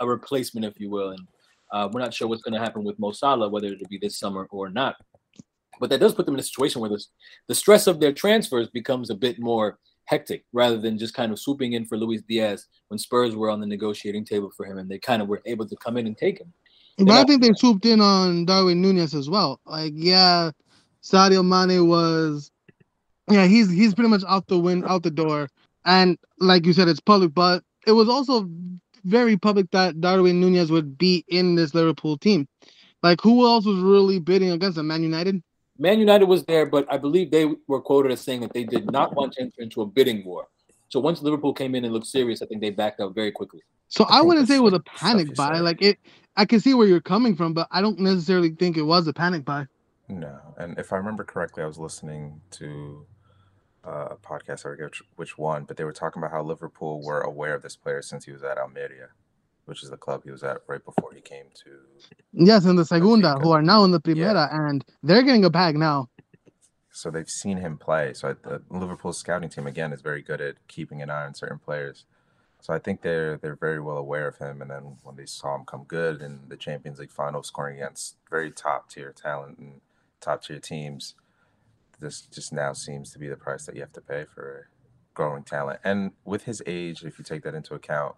a replacement, if you will. And we're not sure what's going to happen with Mo Salah, whether it'll be this summer or not. But that does put them in a situation where the stress of their transfers becomes a bit more hectic, rather than just kind of swooping in for Luis Diaz when Spurs were on the negotiating table for him, and they kind of were able to come in and take him. But I think they swooped in on Darwin Núñez as well. Like, yeah, Sadio Mane was... Yeah, he's pretty much out the door. And like you said, it's public, but it was also very public that Darwin Núñez would be in this Liverpool team. Like, who else was really bidding against him? Man United? Man United was there, but I believe they were quoted as saying that they did not want to enter into a bidding war. So once Liverpool came in and looked serious, I think they backed out very quickly. So I wouldn't say it was a panic buy. Like, I can see where you're coming from, but I don't necessarily think it was a panic buy. No, and if I remember correctly, I was listening to a podcast, I forget which one, but they were talking about how Liverpool were aware of this player since he was at Almeria, which is the club he was at right before he came to. Yes, in the Segunda, who are now in the Primera, and they're getting a bag now. So they've seen him play. So the Liverpool scouting team, again, is very good at keeping an eye on certain players. So I think they're very well aware of him. And then when they saw him come good in the Champions League final, scoring against very top-tier talent and top-tier teams, this just now seems to be the price that you have to pay for growing talent. And with his age, if you take that into account,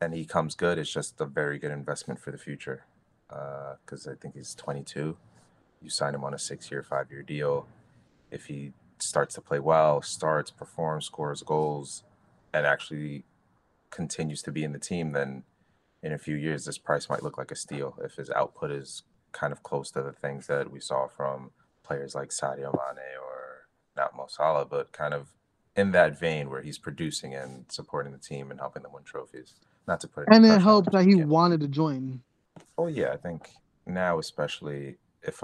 and he comes good, it's just a very good investment for the future. Because I think he's 22. You sign him on a 6-year, 5-year deal. If he starts to play well, performs, scores goals, and actually continues to be in the team, then in a few years, this price might look like a steal if his output is kind of close to the things that we saw from players like Sadio Mane, or not Mo Salah, but kind of in that vein where he's producing and supporting the team and helping them win trophies. Not to put it. And it helped that he wanted to join. Oh yeah, I think now, especially if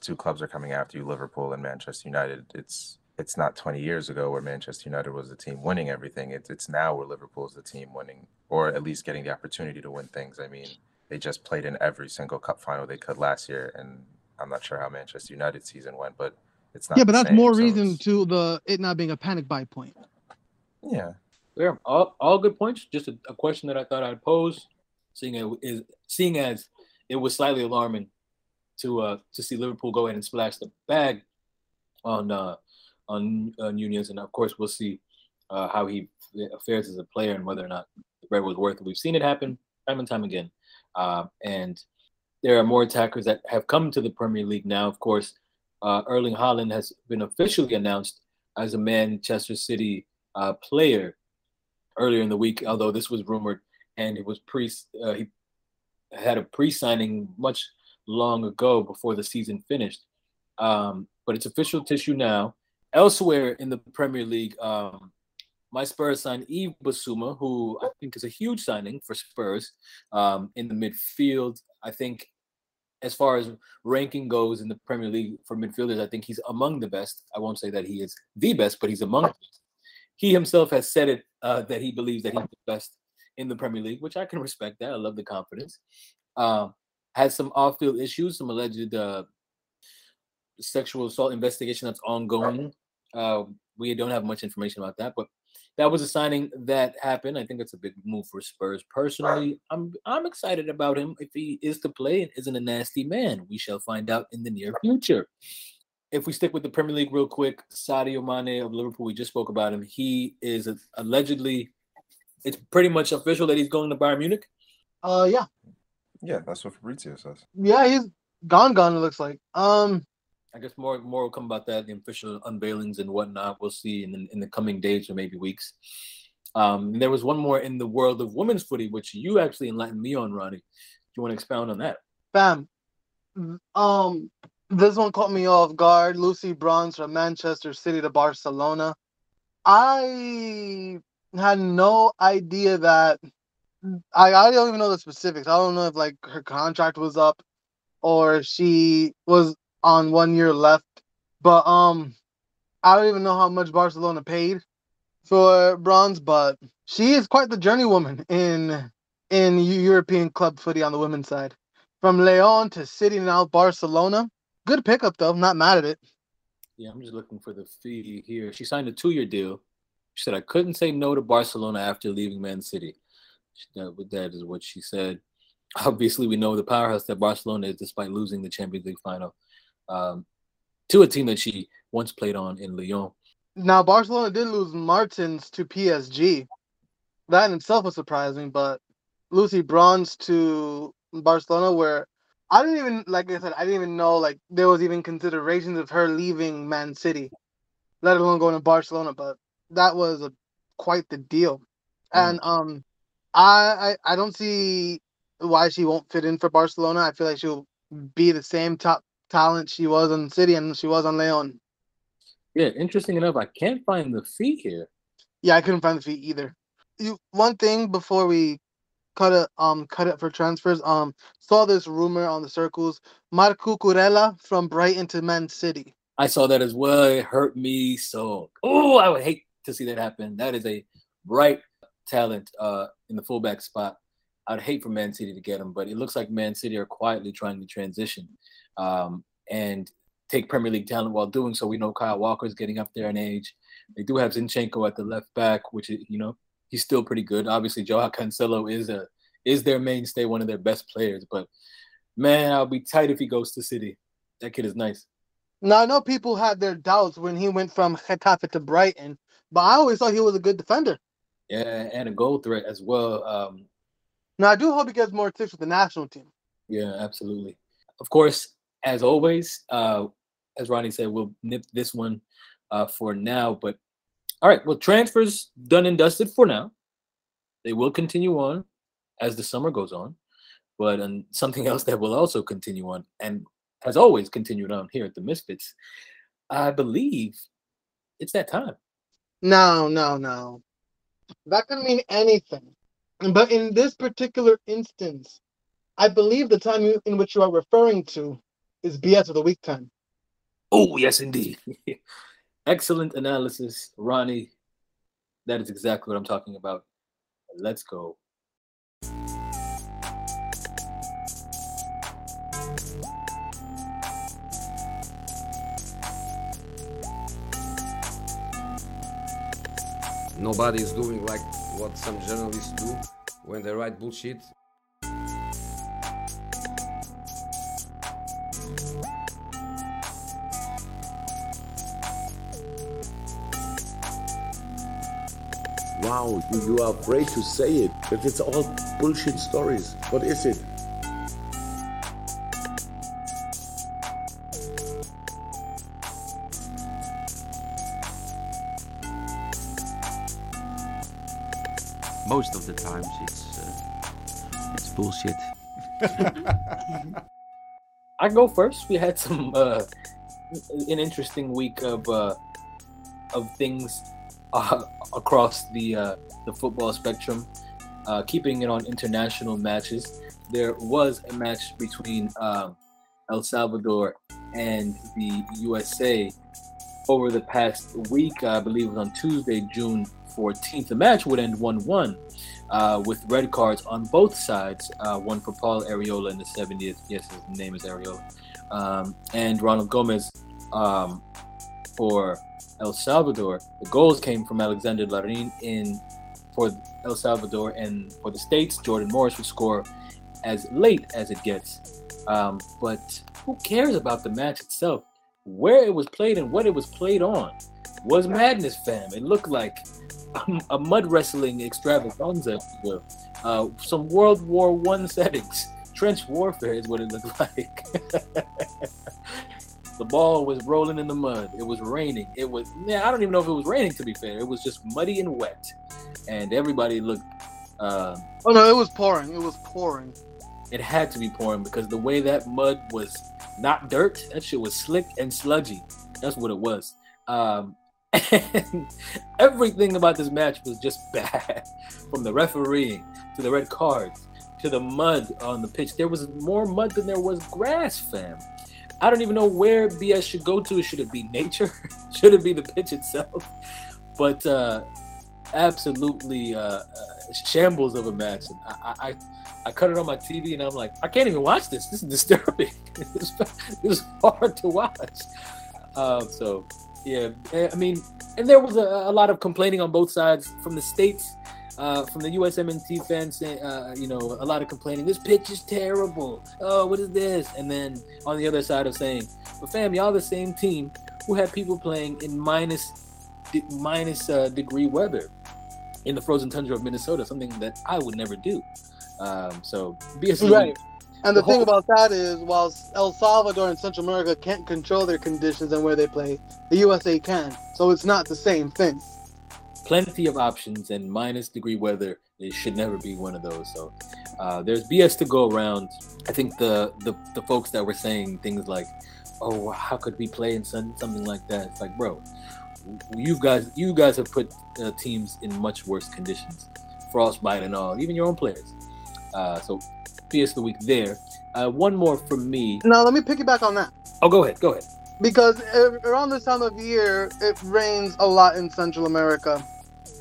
two clubs are coming after you, Liverpool and Manchester United, it's not 20 years ago where Manchester United was the team winning everything. It's now where Liverpool's the team winning, or at least getting the opportunity to win things. I mean, they just played in every single cup final they could last year, and I'm not sure how Manchester United season went, but it's not. Yeah, but that's more reason to it not being a panic buy point. Yeah. Yeah, all good points. Just a question that I thought I'd pose, seeing as it was slightly alarming to see Liverpool go ahead and splash the bag on Núñez, and of course we'll see how he fares as a player and whether or not the bread was worth it. We've seen it happen time and time again, and there are more attackers that have come to the Premier League now. Of course, Erling Haaland has been officially announced as a Manchester City player earlier in the week, although this was rumored, and it was he had a pre-signing much long ago before the season finished. But it's official tissue now. Elsewhere in the Premier League, my Spurs signed Yves Bissouma, who I think is a huge signing for Spurs in the midfield. I think as far as ranking goes in the Premier League for midfielders, I think he's among the best. I won't say that he is the best, but he's among the best. He himself has said it, that he believes that he's the best in the Premier League, which I can respect that. I love the confidence. Has some off-field issues, some alleged sexual assault investigation that's ongoing. We don't have much information about that, but that was a signing that happened. I think it's a big move for Spurs. Personally, I'm excited about him if he is to play and isn't a nasty man. We shall find out in the near future. If we stick with the Premier League real quick, Sadio Mane of Liverpool, we just spoke about him. He is allegedly, it's pretty much official that he's going to Bayern Munich. Yeah. Yeah, that's what Fabrizio says. Yeah, he's gone, it looks like. I guess more will come about that, the official unveilings and whatnot. We'll see in the coming days or maybe weeks. And there was one more in the world of women's footy, which you actually enlightened me on, Ronnie. Do you want to expound on that? Bam. This one caught me off guard. Lucy Bronze from Manchester City to Barcelona. I had no idea that... I don't even know the specifics. I don't know if like her contract was up or she was on 1 year left. But I don't even know how much Barcelona paid for Bronze, but she is quite the journeywoman in European club footy on the women's side. From Leon to City, now Barcelona. Good pickup though, I'm not mad at it. Yeah, I'm just looking for the fee here. She signed a 2-year deal. She said, I couldn't say no to Barcelona after leaving Man City. That is what she said. Obviously, we know the powerhouse that Barcelona is, despite losing the Champions League final to a team that she once played on in Lyon. Now, Barcelona did lose Martins to PSG. That in itself was surprising, but Lucy Bronze to Barcelona, where I didn't even, like I said, I didn't even know like there was even considerations of her leaving Man City, let alone going to Barcelona. But that was quite the deal. And I don't see why she won't fit in for Barcelona. I feel like she'll be the same top talent she was on City and she was on Leon. Yeah, interesting enough, I can't find the fee here. Yeah, I couldn't find the fee either. One thing before we cut it for transfers. Saw this rumor on the circles: Marco Cucurella from Brighton to Man City. I saw that as well. It hurt me so. Oh, I would hate to see that happen. That is a bright talent in the fullback spot. I'd hate for Man City to get him, but it looks like Man City are quietly trying to transition and take Premier League talent while doing so. We know Kyle Walker's getting up there in age. They do have Zinchenko at the left back, which is, you know, he's still pretty good. Obviously, Joao Cancelo is their mainstay, one of their best players, but man, I'll be tight if he goes to City. That kid is nice. Now, I know people had their doubts when he went from Getafe to Brighton, but I always thought he was a good defender. Yeah, and a goal threat as well. Now, I do hope he gets more tips with the national team. Yeah, absolutely. Of course, as always, as Ronnie said, we'll nip this one for now. But, all right, well, transfers done and dusted for now. They will continue on as the summer goes on. But something else that will also continue on and has always continued on here at the Misfits, I believe it's that time. No. That could mean anything. But in this particular instance, I believe the time in which you are referring to is BS of the Week time. Oh, yes, indeed. Excellent analysis, Ronnie. That is exactly what I'm talking about. Let's go. Nobody is doing like what some journalists do when they write bullshit. Wow, you are afraid to say it. If it's all bullshit stories, what is it? Most of the times, it's bullshit. I go first. We had an interesting week of things across the football spectrum. Keeping it on international matches, there was a match between El Salvador and the USA over the past week. I believe it was on Tuesday, June 14th. The match would end 1-1 with red cards on both sides, one for Paul Areola in the 70th. Yes, his name is Areola. And Ronald Gomez for El Salvador. The goals came from Alexander Larín for El Salvador, and for the States, Jordan Morris would score as late as it gets. But who cares about the match itself? Where it was played and what it was played on was madness, fam. It looked like a mud wrestling extravaganza, some World War I settings. Trench warfare is what it looked like. The ball was rolling in the mud. It was raining. I don't even know if it was raining, to be fair. It was just muddy and wet. And everybody looked... oh, no, it was pouring. It was pouring. It had to be pouring because the way that mud was not dirt, that shit was slick and sludgy. That's what it was. And everything about this match was just bad. From the refereeing to the red cards to the mud on the pitch. There was more mud than there was grass, fam. I don't even know where BS should go to. Should it be nature? Should it be the pitch itself? But absolutely shambles of a match. And I cut it on my TV and I'm like, I can't even watch this. This is disturbing. This is hard to watch. So, yeah. I mean, and there was a lot of complaining on both sides from the States, from the USMNT fans saying, a lot of complaining. This pitch is terrible. Oh, what is this? And then on the other side of saying, but fam, y'all the same team who had people playing in minus degree weather in the frozen tundra of Minnesota, something that I would never do. So BSU. Right. And the thing about that is, whilst El Salvador and Central America can't control their conditions and where they play, the USA can. So it's not the same thing. Plenty of options, and minus degree weather, it should never be one of those. So there's BS to go around. I think the folks that were saying things like, oh, how could we play in something like that? It's like, bro, you guys have put teams in much worse conditions, frostbite and all, even your own players. So PS the week there. One more from me. Now let me piggyback on that. Oh, go ahead. Because around this time of year, it rains a lot in Central America,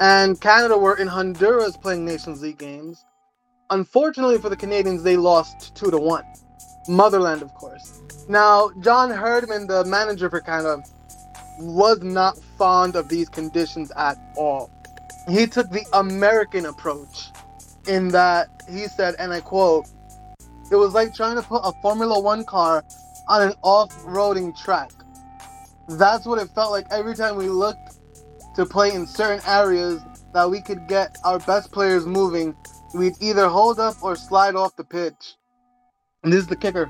and Canada were in Honduras playing Nations League games. Unfortunately for the Canadians, they lost 2-1. Motherland, of course. Now, John Herdman, the manager for Canada, was not fond of these conditions at all. He took the American approach in that he said, and I quote, "It was like trying to put a Formula One car on an off-roading track. That's what it felt like every time we looked to play in certain areas that we could get our best players moving. We'd either hold up or slide off the pitch." And this is the kicker.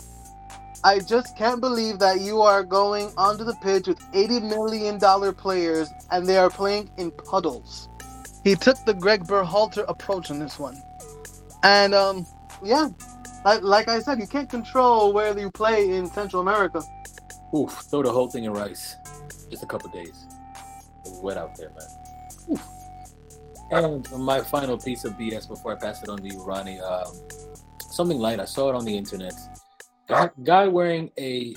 "I just can't believe that you are going onto the pitch with $80 million players and they are playing in puddles." He took the Greg Berhalter approach in this one. And, like I said, you can't control where you play in Central America. Oof, throw the whole thing in rice. Just a couple days. It's wet out there, man. Oof. And my final piece of BS before I pass it on to you, Ronnie. Something light. I saw it on the internet. Guy wearing a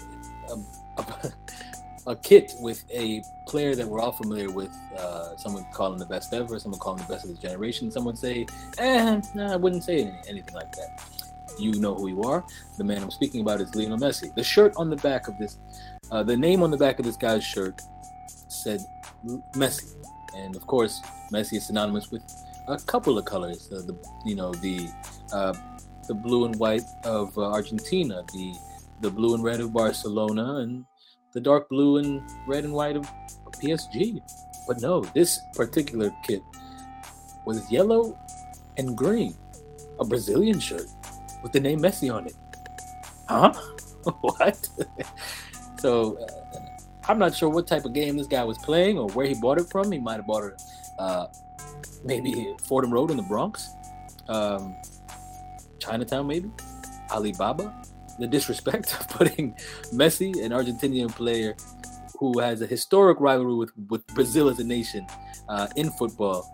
kit with a player that we're all familiar with. Someone calling the best ever. Someone calling the best of the generation. Someone say, I wouldn't say anything like that. You know who you are. The man I'm speaking about is Lionel Messi. The shirt on the back of this, the name on the back of this guy's shirt said Messi, and of course, Messi is synonymous with a couple of colors. The blue and white of Argentina, the blue and red of Barcelona, and the dark blue and red and white of PSG. But no, this particular kit was yellow and green, a Brazilian shirt with the name Messi on it. Huh? What? So I'm not sure what type of game this guy was playing or where he bought it from. He might have bought it maybe Fordham Road in the Bronx. Chinatown, maybe. Alibaba. The disrespect of putting Messi, an Argentinian player who has a historic rivalry with Brazil as a nation, in football.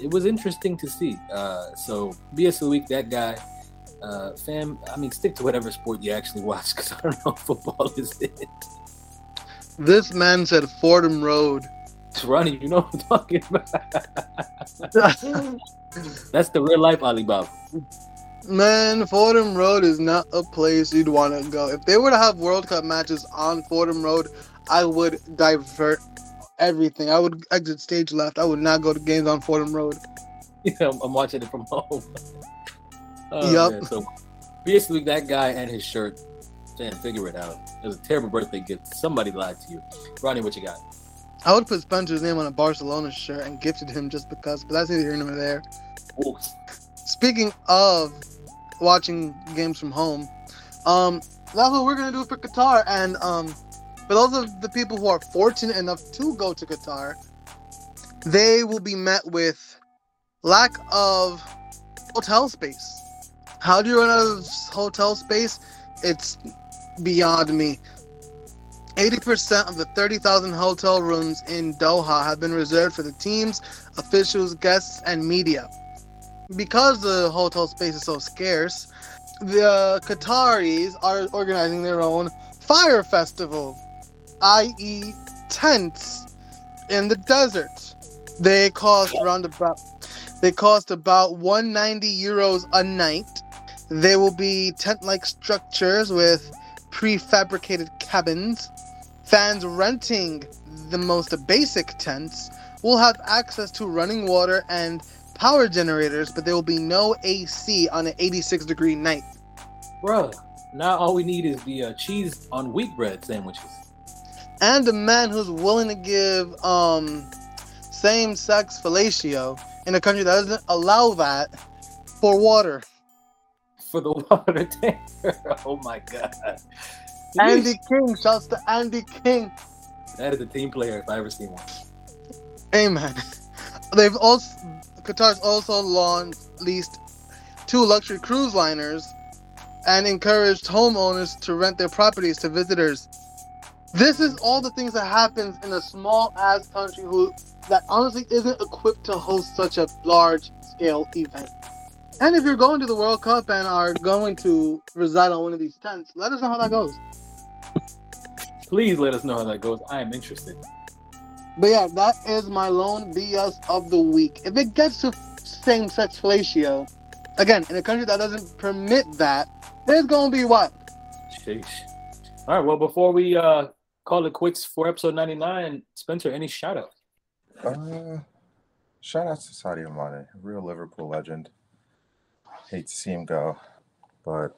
It was interesting to see. So BS of the week, that guy. Fam, I mean, stick to whatever sport you actually watch, because I don't know if football is it. This man said Fordham Road. Ronnie, you know what I'm talking about. That's the real life Alibaba. Man, Fordham Road is not a place you'd want to go. If they were to have World Cup matches on Fordham Road, I would divert everything. I would exit stage left. I would not go to games on Fordham Road. Yeah, I'm watching it from home. Man, so basically, that guy and his shirt, man, figure it out. It was a terrible birthday gift. Somebody lied to you. Ronnie, what you got? I would put Spencer's name on a Barcelona shirt and gifted him just because, but that's neither here nor there. Ooh. Speaking of watching games from home, that's what we're going to do for Qatar. And for those of the people who are fortunate enough to go to Qatar, they will be met with lack of hotel space. How do you run out of hotel space? It's beyond me. 80% of the 30,000 hotel rooms in Doha have been reserved for the teams, officials, guests, and media. Because the hotel space is so scarce, the Qataris are organizing their own fire festival, i.e. tents in the desert. They cost about 190 euros a night. They will be tent-like structures with prefabricated cabins. Fans renting the most basic tents will have access to running water and power generators, but there will be no AC on an 86-degree night. Bro, now all we need is the cheese on wheat bread sandwiches. And a man who's willing to give same-sex fellatio in a country that doesn't allow that for water. For the water tanker. Oh my God. Andy King. Shouts to Andy King. That is a team player if I ever seen one. Amen. They've also, Qatar's also launched at least 2 luxury cruise liners and encouraged homeowners to rent their properties to visitors. This is all the things that happens in a small ass country that honestly isn't equipped to host such a large scale event. And if you're going to the World Cup and are going to reside on one of these tents, let us know how that goes. Please let us know how that goes. I am interested. But yeah, that is my lone BS of the week. If it gets to same-sex fellatio, again, in a country that doesn't permit that, there's going to be what? Sheesh. All right, well, before we call it quits for episode 99, Spencer, any shout-out? Shout-out to Sadio Mane, a real Liverpool legend. Hate to see him go, but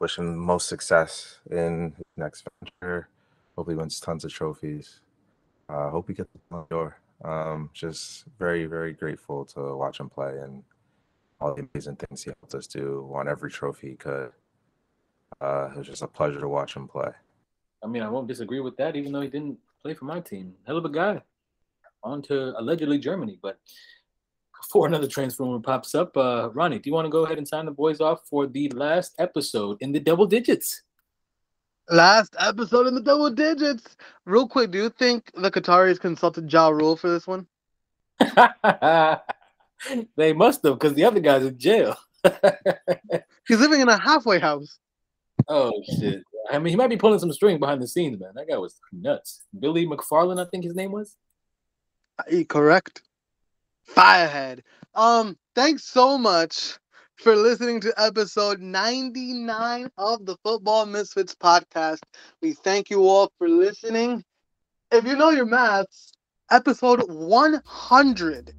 wish him the most success in his next venture. Hope he wins tons of trophies. Hope he gets the door. Just very, very grateful to watch him play and all the amazing things he helped us do on every trophy he could. It was just a pleasure to watch him play. I mean, I won't disagree with that, even though he didn't play for my team. Hell of a guy. On to allegedly Germany, but before another transfer rumor pops up, Ronnie, do you want to go ahead and sign the boys off for the last episode in the double digits? Last episode in the double digits. Real quick, do you think the Qataris consulted Ja Rule for this one? They must have, because the other guy's in jail. He's living in a halfway house. Oh, shit. I mean, he might be pulling some string behind the scenes, man. That guy was nuts. Billy McFarlane, I think his name was? Correct. Firehead. Thanks so much for listening to episode 99 of the Football Misfits podcast. We thank you all for listening. If you know your maths, episode 100,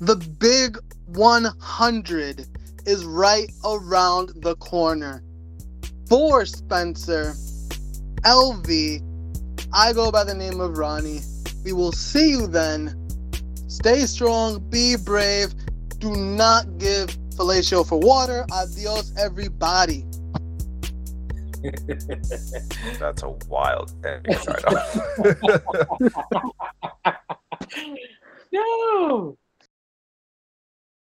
the big 100, is right around the corner. For Spencer, LV, I go by the name of Ronnie. We will see you then. Stay strong, be brave, do not give fellatio for water. Adios, everybody. That's a wild thing. Right. No!